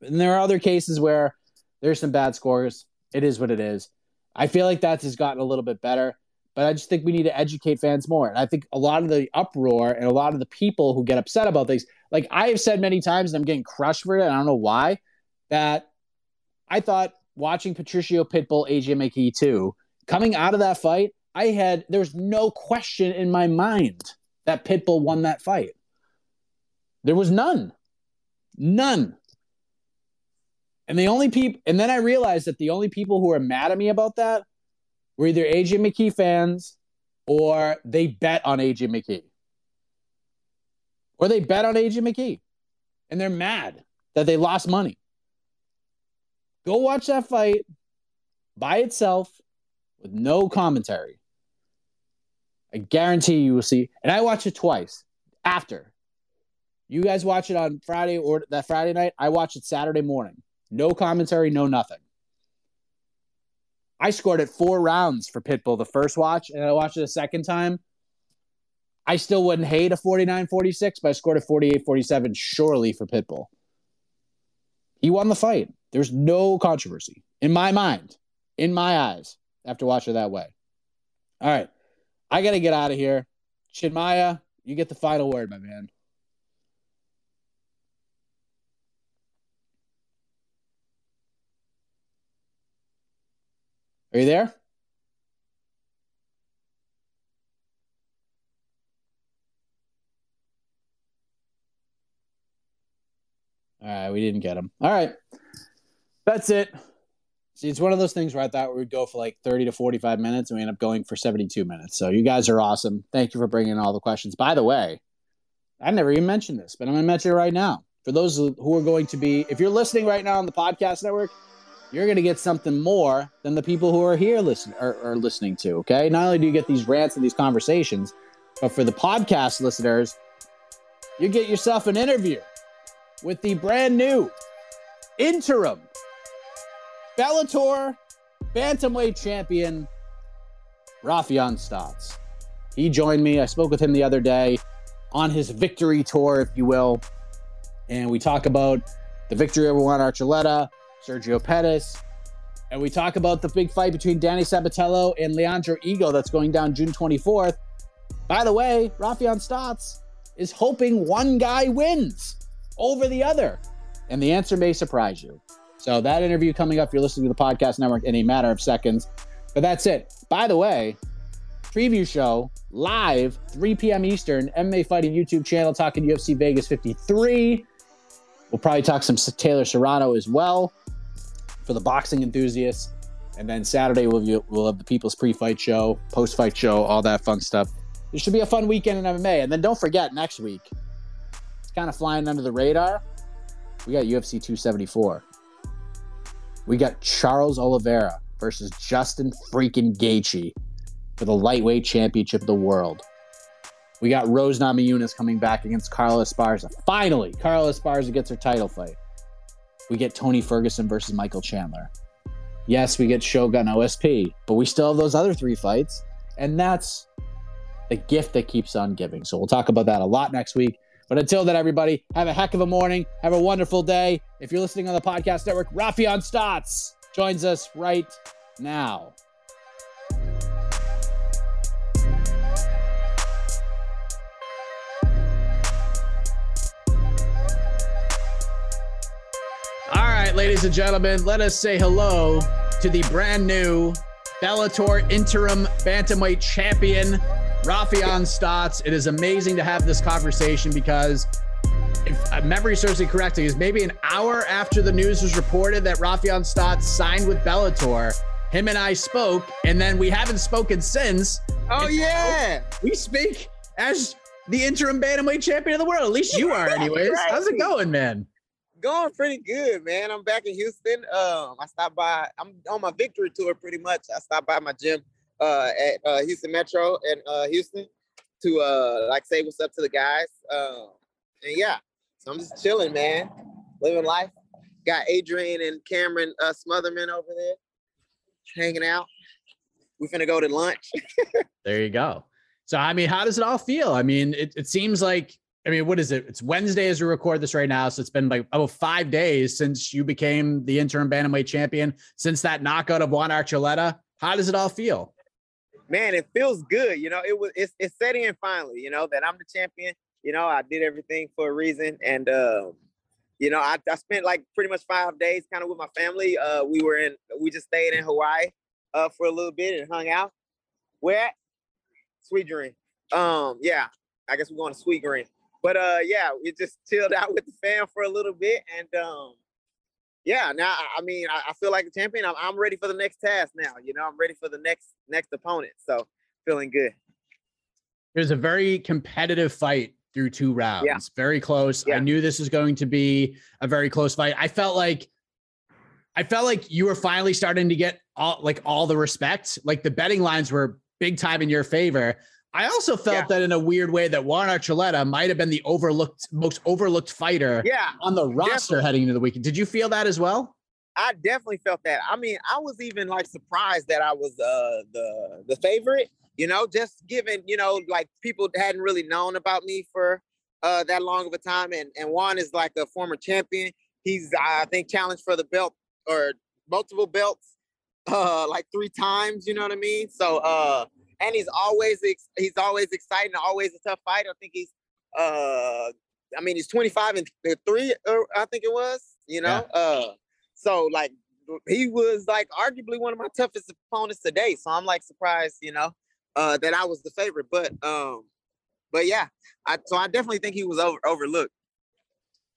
And there are other cases where there's some bad scores. It is what it is. I feel like that has gotten a little bit better. But I just think we need to educate fans more. And I think a lot of the uproar and a lot of the people who get upset about things, like I have said many times, and I'm getting crushed for it, and I don't know why, that I thought watching Patricio Pitbull, A J McKee too, coming out of that fight, I had, there was no question in my mind that Pitbull won that fight. There was none. None. And the only people, and then I realized that the only people who are mad at me about that were either A J McKee fans or they bet on A J McKee. Or they bet on A J McKee. And they're mad that they lost money. Go watch that fight by itself with no commentary. I guarantee you will see. And I watched it twice after. You guys watch it on Friday or that Friday night. I watched it Saturday morning. No commentary, no nothing. I scored at four rounds for Pitbull the first watch, and I watched it a second time. I still wouldn't hate a forty-nine forty-six, but I scored a forty-eight forty-seven surely for Pitbull. He won the fight. There's no controversy in my mind, in my eyes, after watching it that way. All right. I got to get out of here. Chinmaya, you get the final word, my man. Are you there? All right, we didn't get him. All right, that's it. See, it's one of those things where I thought we would go for like thirty to forty-five minutes, and we end up going for seventy-two minutes. So you guys are awesome. Thank you for bringing all the questions. By the way, I never even mentioned this, but I'm going to mention it right now. For those who are going to be, if you're listening right now on the podcast network, you're going to get something more than the people who are here listening or are, are listening to, okay? Not only do you get these rants and these conversations, but for the podcast listeners, you get yourself an interview with the brand new interim Bellator bantamweight champion, Rafian Stotz. He joined me. I spoke with him the other day on his victory tour, if you will. And we talk about the victory over Juan Archuleta, Sergio Pettis. And we talk about the big fight between Danny Sabatello and Leandro Ego that's going down June twenty-fourth. By the way, Rafian Stotz is hoping one guy wins over the other. And the answer may surprise you. So that interview coming up, you're listening to the podcast network in a matter of seconds. But that's it. By the way, preview show live, three p.m. Eastern, M M A Fighting YouTube channel, talking U F C Vegas fifty-three. We'll probably talk some Taylor Serrano as well for the boxing enthusiasts. And then Saturday, we'll, we'll have the People's Pre-Fight Show, Post-Fight Show, all that fun stuff. It should be a fun weekend in M M A. And then don't forget, next week, it's kind of flying under the radar. We got U F C two seventy-four. We got Charles Oliveira versus Justin freaking Gaethje for the lightweight championship of the world. We got Rose Namajunas coming back against Carla Esparza. Finally, Carla Esparza gets her title fight. We get Tony Ferguson versus Michael Chandler. Yes, we get Shogun O S P, but we still have those other three fights, and that's the gift that keeps on giving. So we'll talk about that a lot next week. But until then, everybody, have a heck of a morning. Have a wonderful day. If you're listening on the podcast network, Rafian Stotz joins us right now. Ladies and gentlemen, let us say hello to the brand new Bellator interim bantamweight champion, Rafian Stotz. It is amazing to have this conversation because, if memory serves me correctly, is maybe an hour after the news was reported that Rafian Stotz signed with Bellator. Him and I spoke, and then we haven't spoken since. Oh yeah, we speak as the interim bantamweight champion of the world. At least you are, anyways. Right. How's it going, man? Going pretty good, man. I'm back in Houston. Um, I stopped by. I'm on my victory tour, pretty much. I stopped by my gym uh, at uh, Houston Metro in uh, Houston to uh, like say what's up to the guys. Um, and yeah, so I'm just chilling, man, living life. Got Adrian and Cameron uh, Smotherman over there, hanging out. We finna go to lunch. There you go. So I mean, how does it all feel? I mean, it, it seems like. I mean, what is it? It's Wednesday as we record this right now. So it's been like about five days since you became the interim bantamweight champion, since that knockout of Juan Archuleta. How does it all feel? Man, it feels good. You know, it was it's it's setting in finally, you know, that I'm the champion. You know, I did everything for a reason. And, um, you know, I, I spent like pretty much five days kind of with my family. Uh, we were in, we just stayed in Hawaii uh, for a little bit and hung out. Where at? Sweet Green. Um, yeah, I guess we're going to Sweet Green. But uh, yeah, we just chilled out with the fam for a little bit, and um, yeah. Now, I mean, I, I feel like a champion. I'm, I'm ready for the next task now. You know, I'm ready for the next next opponent. So, feeling good. It was a very competitive fight through two rounds. Yeah. Very close. Yeah. I knew this was going to be a very close fight. I felt like, I felt like you were finally starting to get all like all the respect. Like the betting lines were big time in your favor. I also felt yeah. that in a weird way that Juan Archuleta might have been the overlooked, most overlooked fighter yeah, on the roster definitely. Heading into the weekend. Did you feel that as well? I definitely felt that. I mean, I was even like surprised that I was uh, the the favorite, you know, just given, you know, like people hadn't really known about me for uh, that long of a time. And, and Juan is like a former champion. He's, I think, challenged for the belt or multiple belts uh, like three times, you know what I mean? So, uh And he's always he's always exciting, always a tough fighter. I think he's, uh, I mean, he's twenty-five and three, I think it was, you know? Yeah. Uh, so, like, he was, like, arguably one of my toughest opponents today. So I'm, like, surprised, you know, uh, that I was the favorite. But, um, but yeah, I, so I definitely think he was over, overlooked.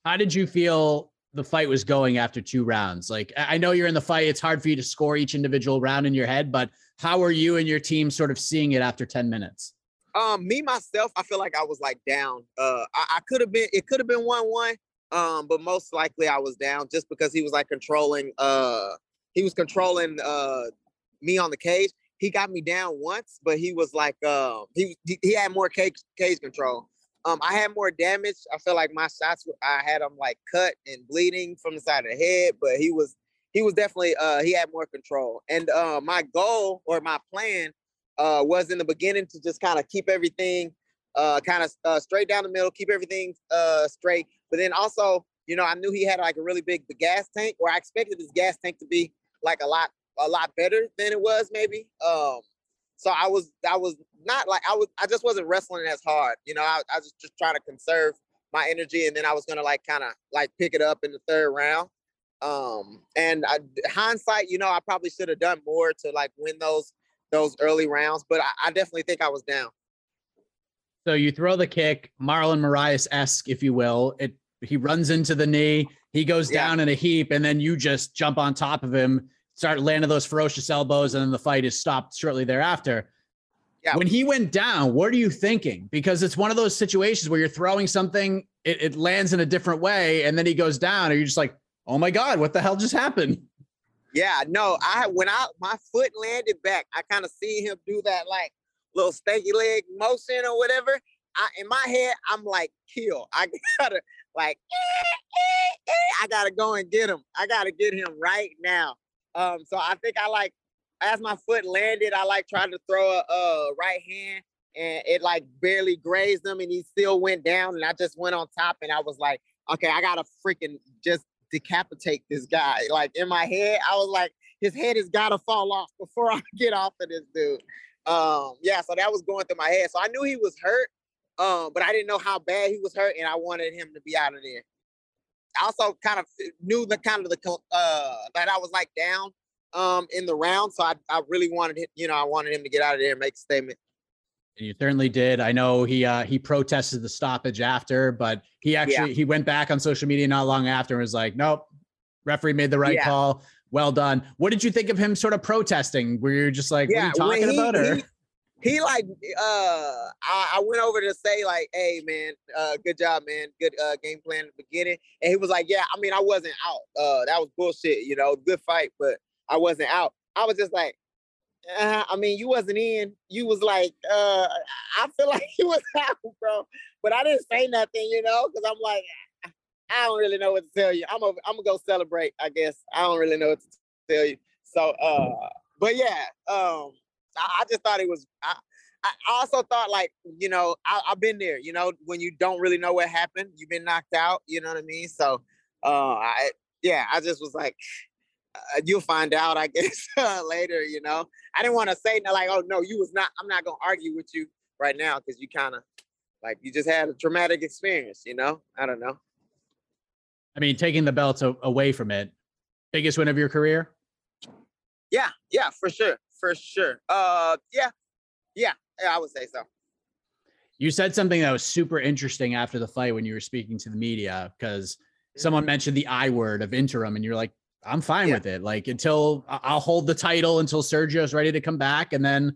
How did you feel the fight was going after two rounds? Like, I know you're in the fight. It's hard for you to score each individual round in your head, but how are you and your team sort of seeing it after ten minutes? Um, me, myself, I feel like I was like down. Uh, I, I could have been, it could have been one one, um, but most likely I was down just because he was like controlling, uh, he was controlling uh, me on the cage. He got me down once, but he was like, uh, he he had more cage, cage control. Um, I had more damage. I feel like my shots, I had them like cut and bleeding from the side of the head, but he was, he was definitely, uh, he had more control. And uh, my goal or my plan uh, was in the beginning to just kind of keep everything uh, kind of uh, straight down the middle, keep everything uh, straight. But then also, you know, I knew he had like a really big the gas tank, or I expected his gas tank to be like a lot, a lot better than it was maybe. Um, So I was, I was not like, I was, I just wasn't wrestling as hard. You know, I, I was just trying to conserve my energy, and then I was going to like, kind of like pick it up in the third round. Um, and I, hindsight, you know, I probably should have done more to like win those, those early rounds, but I, I definitely think I was down. So you throw the kick, Marlon Moraes-esque, if you will. It, he runs into the knee, he goes yeah. down in a heap, and then you just jump on top of him, start landing those ferocious elbows, and then the fight is stopped shortly thereafter. Yeah. When he went down, what are you thinking? Because it's one of those situations where you're throwing something, it, it lands in a different way, and then he goes down, and you're just like, oh my God, what the hell just happened? Yeah, no, I when I my foot landed back, I kind of see him do that like little stanky leg motion or whatever. I, in my head, I'm like, kill. I gotta like, eh, eh, eh. I gotta go and get him. I gotta get him right now. Um, so I think I like, as my foot landed, I like tried to throw a uh, right hand, and it like barely grazed him, and he still went down, and I just went on top, and I was like, okay, I gotta freaking just decapitate this guy. Like in my head, I was like, his head has gotta fall off before I get off of this dude. Um, yeah, so that was going through my head. So I knew he was hurt, um, but I didn't know how bad he was hurt, and I wanted him to be out of there. I also kind of knew the kind of the uh, that I was like down um, in the round, so I, I really wanted him, you know, I wanted him to get out of there and make a statement. And you certainly did. I know he uh, he protested the stoppage after, but he actually yeah. he went back on social media not long after and was like, "Nope, referee made the right yeah. call. Well done." What did you think of him sort of protesting? Were you just like, yeah, "What are you talking he, about?" Or? He, He like, uh, I, I went over to say like, hey man, uh, good job, man. Good uh, game plan in the beginning. And he was like, yeah, I mean, I wasn't out. Uh, that was bullshit, you know, good fight, but I wasn't out. I was just like, uh, I mean, you wasn't in. You was like, uh, I feel like you was out, bro. But I didn't say nothing, you know, because I'm like, I don't really know what to tell you. I'm over, I'm gonna go celebrate, I guess. I don't really know what to tell you. So, uh, but yeah, um, I just thought it was, I, I also thought like, you know, I, I've been there, you know, when you don't really know what happened, you've been knocked out, you know what I mean? So, uh, I, yeah, I just was like, uh, you'll find out, I guess, uh, later, you know? I didn't want to say no, like, oh no, you was not, I'm not going to argue with you right now because you kind of, like, you just had a traumatic experience, you know? I don't know. I mean, taking the belt away from it, biggest win of your career? Yeah, yeah, for sure. For sure. Uh, yeah. yeah. Yeah, I would say so. You said something that was super interesting after the fight when you were speaking to the media, because someone mentioned the I word of interim, and you're like, I'm fine yeah. with it. Like, until I'll hold the title until Sergio's ready to come back. And then,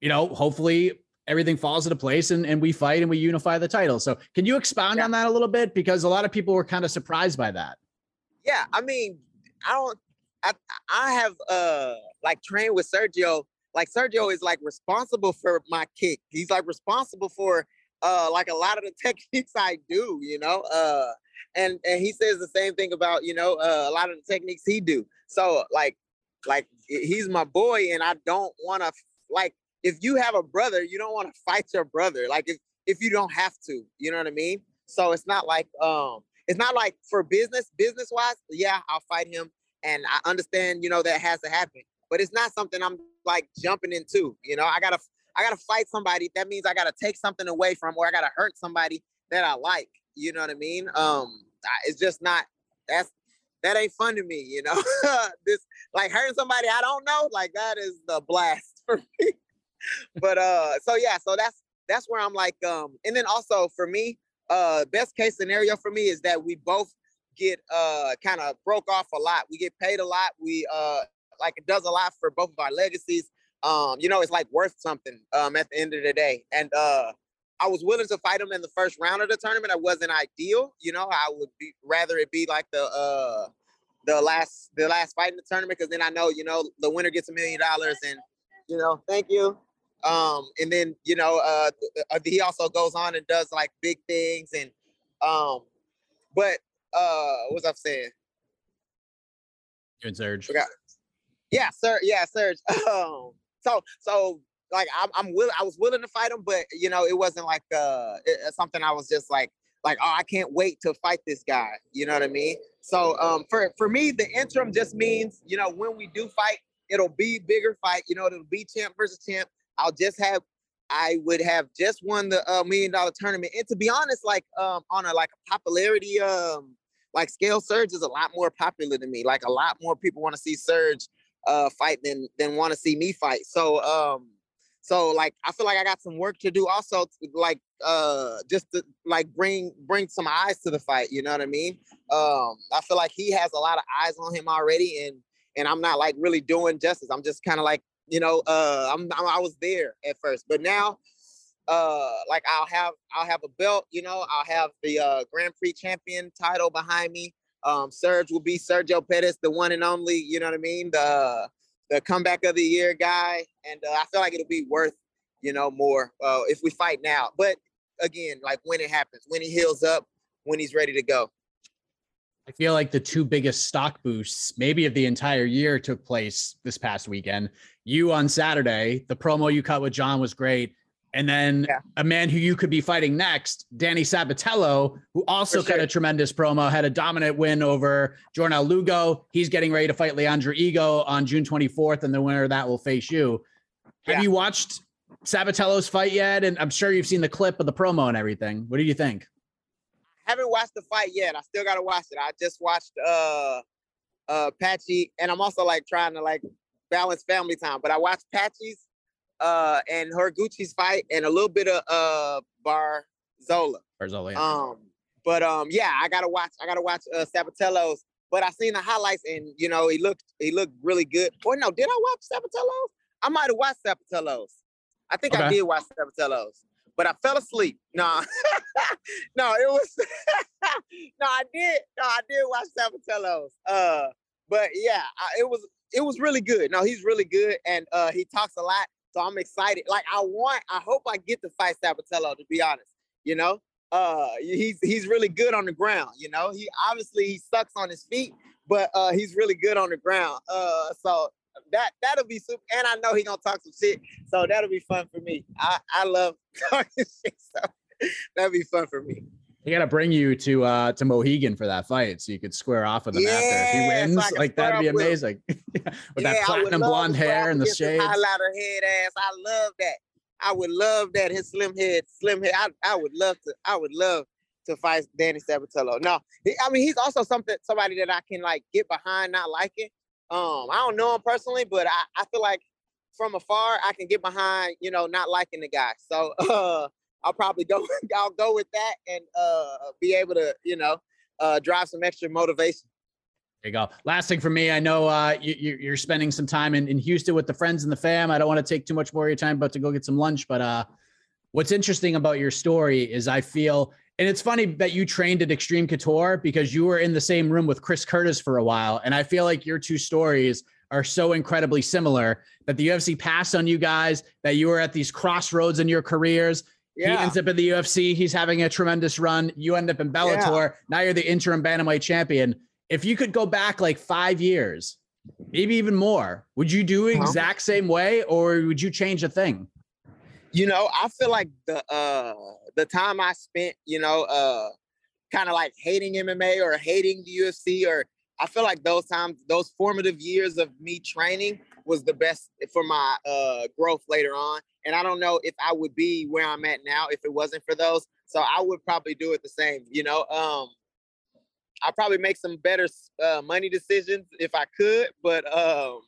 you know, hopefully everything falls into place and, and we fight and we unify the title. So can you expound yeah. on that a little bit? Because a lot of people were kind of surprised by that. Yeah. I mean, I don't, I, I have uh like trained with Sergio. Like Sergio is like responsible for my kick. He's like responsible for uh like a lot of the techniques I do, you know. Uh and and he says the same thing about, you know, uh, a lot of the techniques he do. So like like he's my boy, and I don't want to, like, if you have a brother, you don't want to fight your brother. Like if if you don't have to, you know what I mean? So it's not like um it's not like for business business wise, yeah, I'll fight him. And I understand, you know, that has to happen, but it's not something I'm like jumping into, you know. I gotta, I gotta fight somebody. That means I gotta take something away from, or I gotta hurt somebody that I like, you know what I mean? Um, I, it's just not, that's, that ain't fun to me, you know, this, like hurting somebody I don't know, like that is the blast for me. But, uh, so yeah, so that's, that's where I'm like, um, and then also for me, uh, best case scenario for me is that we both get uh kind of broke off a lot. We get paid a lot. We uh like it does a lot for both of our legacies. um, you know, it's like worth something um, at the end of the day. And uh, I was willing to fight him in the first round of the tournament. That wasn't ideal. You know, I would be rather it be like the uh, the last the last fight in the tournament, because then I know, you know, the winner gets a million dollars and, you know, thank you. Um, and then, you know, uh, he also goes on and does like big things. And, um, but, uh, what was I saying? Good Surge. Forgot. Yeah, sir. Yeah, Surge. Um, so, so like, I'm, I'm willing, I was willing to fight him, but you know, it wasn't like, uh, it, something I was just like, like, oh, I can't wait to fight this guy. You know what I mean? So, um, for, for me, the interim just means, you know, when we do fight, it'll be bigger fight, you know, it'll be champ versus champ. I'll just have, I would have just won the uh, million dollar tournament. And to be honest, like um, on a like a popularity, um, like scale, Surge is a lot more popular than me. Like a lot more people want to see Surge uh, fight than than want to see me fight. So, um, so like I feel like I got some work to do also, to, like uh, just to like bring bring some eyes to the fight. You know what I mean? Um, I feel like he has a lot of eyes on him already, and and I'm not like really doing justice. I'm just kind of like. You know, uh, I'm, I'm I was there at first, but now, uh, like I'll have I'll have a belt. You know, I'll have the uh, Grand Prix champion title behind me. Um, Surge will be Sergio Pettis, the one and only. You know what I mean? The the comeback of the year guy, and uh, I feel like it'll be worth, you know, more uh, if we fight now. But again, like when it happens, when he heals up, when he's ready to go. I feel like the two biggest stock boosts maybe of the entire year took place this past weekend. You on Saturday, the promo you cut with John was great. And then yeah. a man who you could be fighting next, Danny Sabatello, who also sure. cut a tremendous promo, had a dominant win over Jornal Lugo. He's getting ready to fight Leandro Ego on June twenty-fourth, and the winner of that will face you. Yeah. Have you watched Sabatello's fight yet? And I'm sure you've seen the clip of the promo and everything. What do you think? I haven't watched the fight yet. I still gotta watch it. I just watched uh uh Patchy, and I'm also like trying to like balance family time. But I watched Patchy's uh and Horiguchi's fight and a little bit of uh Barzola. Barzola. Yeah. Um, but um yeah, I gotta watch, I gotta watch uh Sabatello's. But I seen the highlights, and you know, he looked he looked really good. Or no, did I watch Sabatello's? I might have watched Sabatello's. I think okay. I did watch Sabatello's. But I fell asleep. No, no, it was, no, I did, no, I did watch Sabatello's. Uh, but yeah, I, it was, it was really good. No, he's really good. And uh, he talks a lot. So I'm excited. Like I want, I hope I get to fight Sabatello, to be honest, you know, uh, he's, he's really good on the ground. You know, he obviously, he sucks on his feet, but uh, he's really good on the ground. Uh, so That that'll be super, and I know he gonna talk some shit, so that'll be fun for me. I, I love talking shit, so that'll be fun for me. He gotta bring you to uh to Mohegan for that fight, so you could square off with him yeah, after if he wins. So like that'd be amazing with, yeah, with yeah, that platinum blonde hair and the shades. Highlighter head ass, I love that. I would love that. His slim head, slim head. I, I would love to. I would love to fight Danny Sabatello. No, he, I mean he's also something somebody that I can like get behind, not liking. Um, I don't know him personally, but I, I feel like from afar, I can get behind, you know, not liking the guy. So uh, I'll probably go, I'll go with that and uh, be able to, you know, uh, drive some extra motivation. There you go. Last thing for me, I know uh, you, you're spending some time in, in Houston with the friends and the fam. I don't want to take too much more of your time, but to go get some lunch. But uh, what's interesting about your story is I feel, and it's funny that you trained at Extreme Couture because you were in the same room with Chris Curtis for a while. And I feel like your two stories are so incredibly similar that the U F C passed on you guys, that you were at these crossroads in your careers. Yeah. He ends up in the U F C. He's having a tremendous run. You end up in Bellator. Yeah. Now you're the interim bantamweight champion. If you could go back like five years, maybe even more, would you do uh-huh. exact same way or would you change a thing? You know, I feel like the uh, the time I spent, you know, uh, kind of like hating M M A or hating the U F C, or I feel like those times, those formative years of me training was the best for my uh, growth later on. And I don't know if I would be where I'm at now if it wasn't for those. So I would probably do it the same, you know. Um, I'd probably make some better uh, money decisions if I could, but um,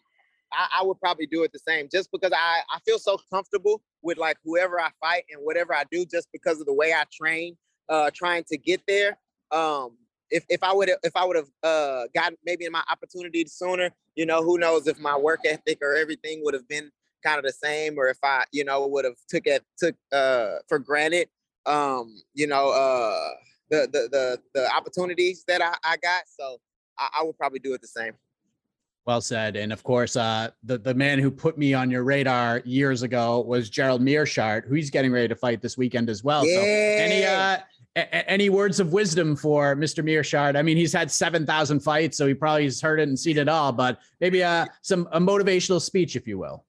I, I would probably do it the same just because I, I feel so comfortable with like whoever I fight and whatever I do, just because of the way I train, uh, trying to get there. Um, if if I would if I would have uh, gotten maybe my opportunity sooner, you know, who knows if my work ethic or everything would have been kind of the same, or if I, you know, would have took it took uh, for granted, um, you know, uh, the, the the the opportunities that I, I got. So I, I would probably do it the same. Well said. And of course, uh, the, the man who put me on your radar years ago was Gerald Meerschaert, who he's getting ready to fight this weekend as well. Yeah. So any, uh, a- any words of wisdom for Mister Meerschaert? I mean, he's had seven thousand fights, so he probably has heard it and seen it all, but maybe uh, some a motivational speech, if you will.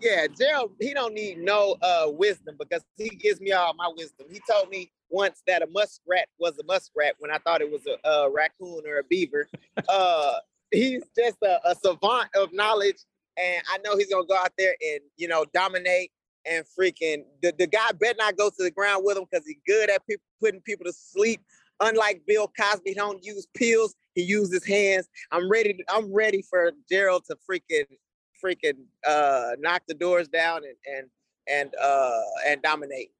Yeah, Gerald, he don't need no uh, wisdom, because he gives me all my wisdom. He told me once that a muskrat was a muskrat when I thought it was a, a raccoon or a beaver. Uh, he's just a, a savant of knowledge, and I know he's going to go out there and, you know, dominate and freaking the, the guy better not go to the ground with him, because he's good at pe- putting people to sleep. Unlike Bill Cosby, he don't use pills. He uses hands. I'm ready. To, I'm ready for Gerald to freaking freaking uh, knock the doors down and, and, and, uh, and dominate.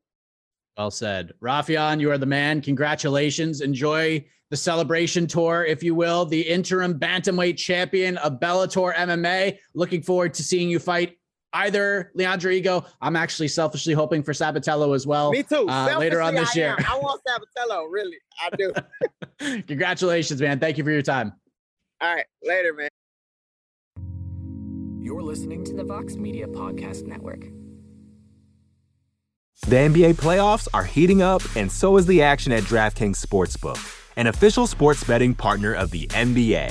Well said. Rafian, you are the man. Congratulations. Enjoy the celebration tour, if you will, the interim bantamweight champion of Bellator M M A. Looking forward to seeing you fight either Leandro Ego. I'm actually selfishly hoping for Sabatello as well. Me too. Uh, later on this I year. Am. I want Sabatello, really. I do. Congratulations, man. Thank you for your time. All right. Later, man. You're listening to the Vox Media Podcast Network. The N B A playoffs are heating up, and so is the action at DraftKings Sportsbook, an official sports betting partner of the N B A.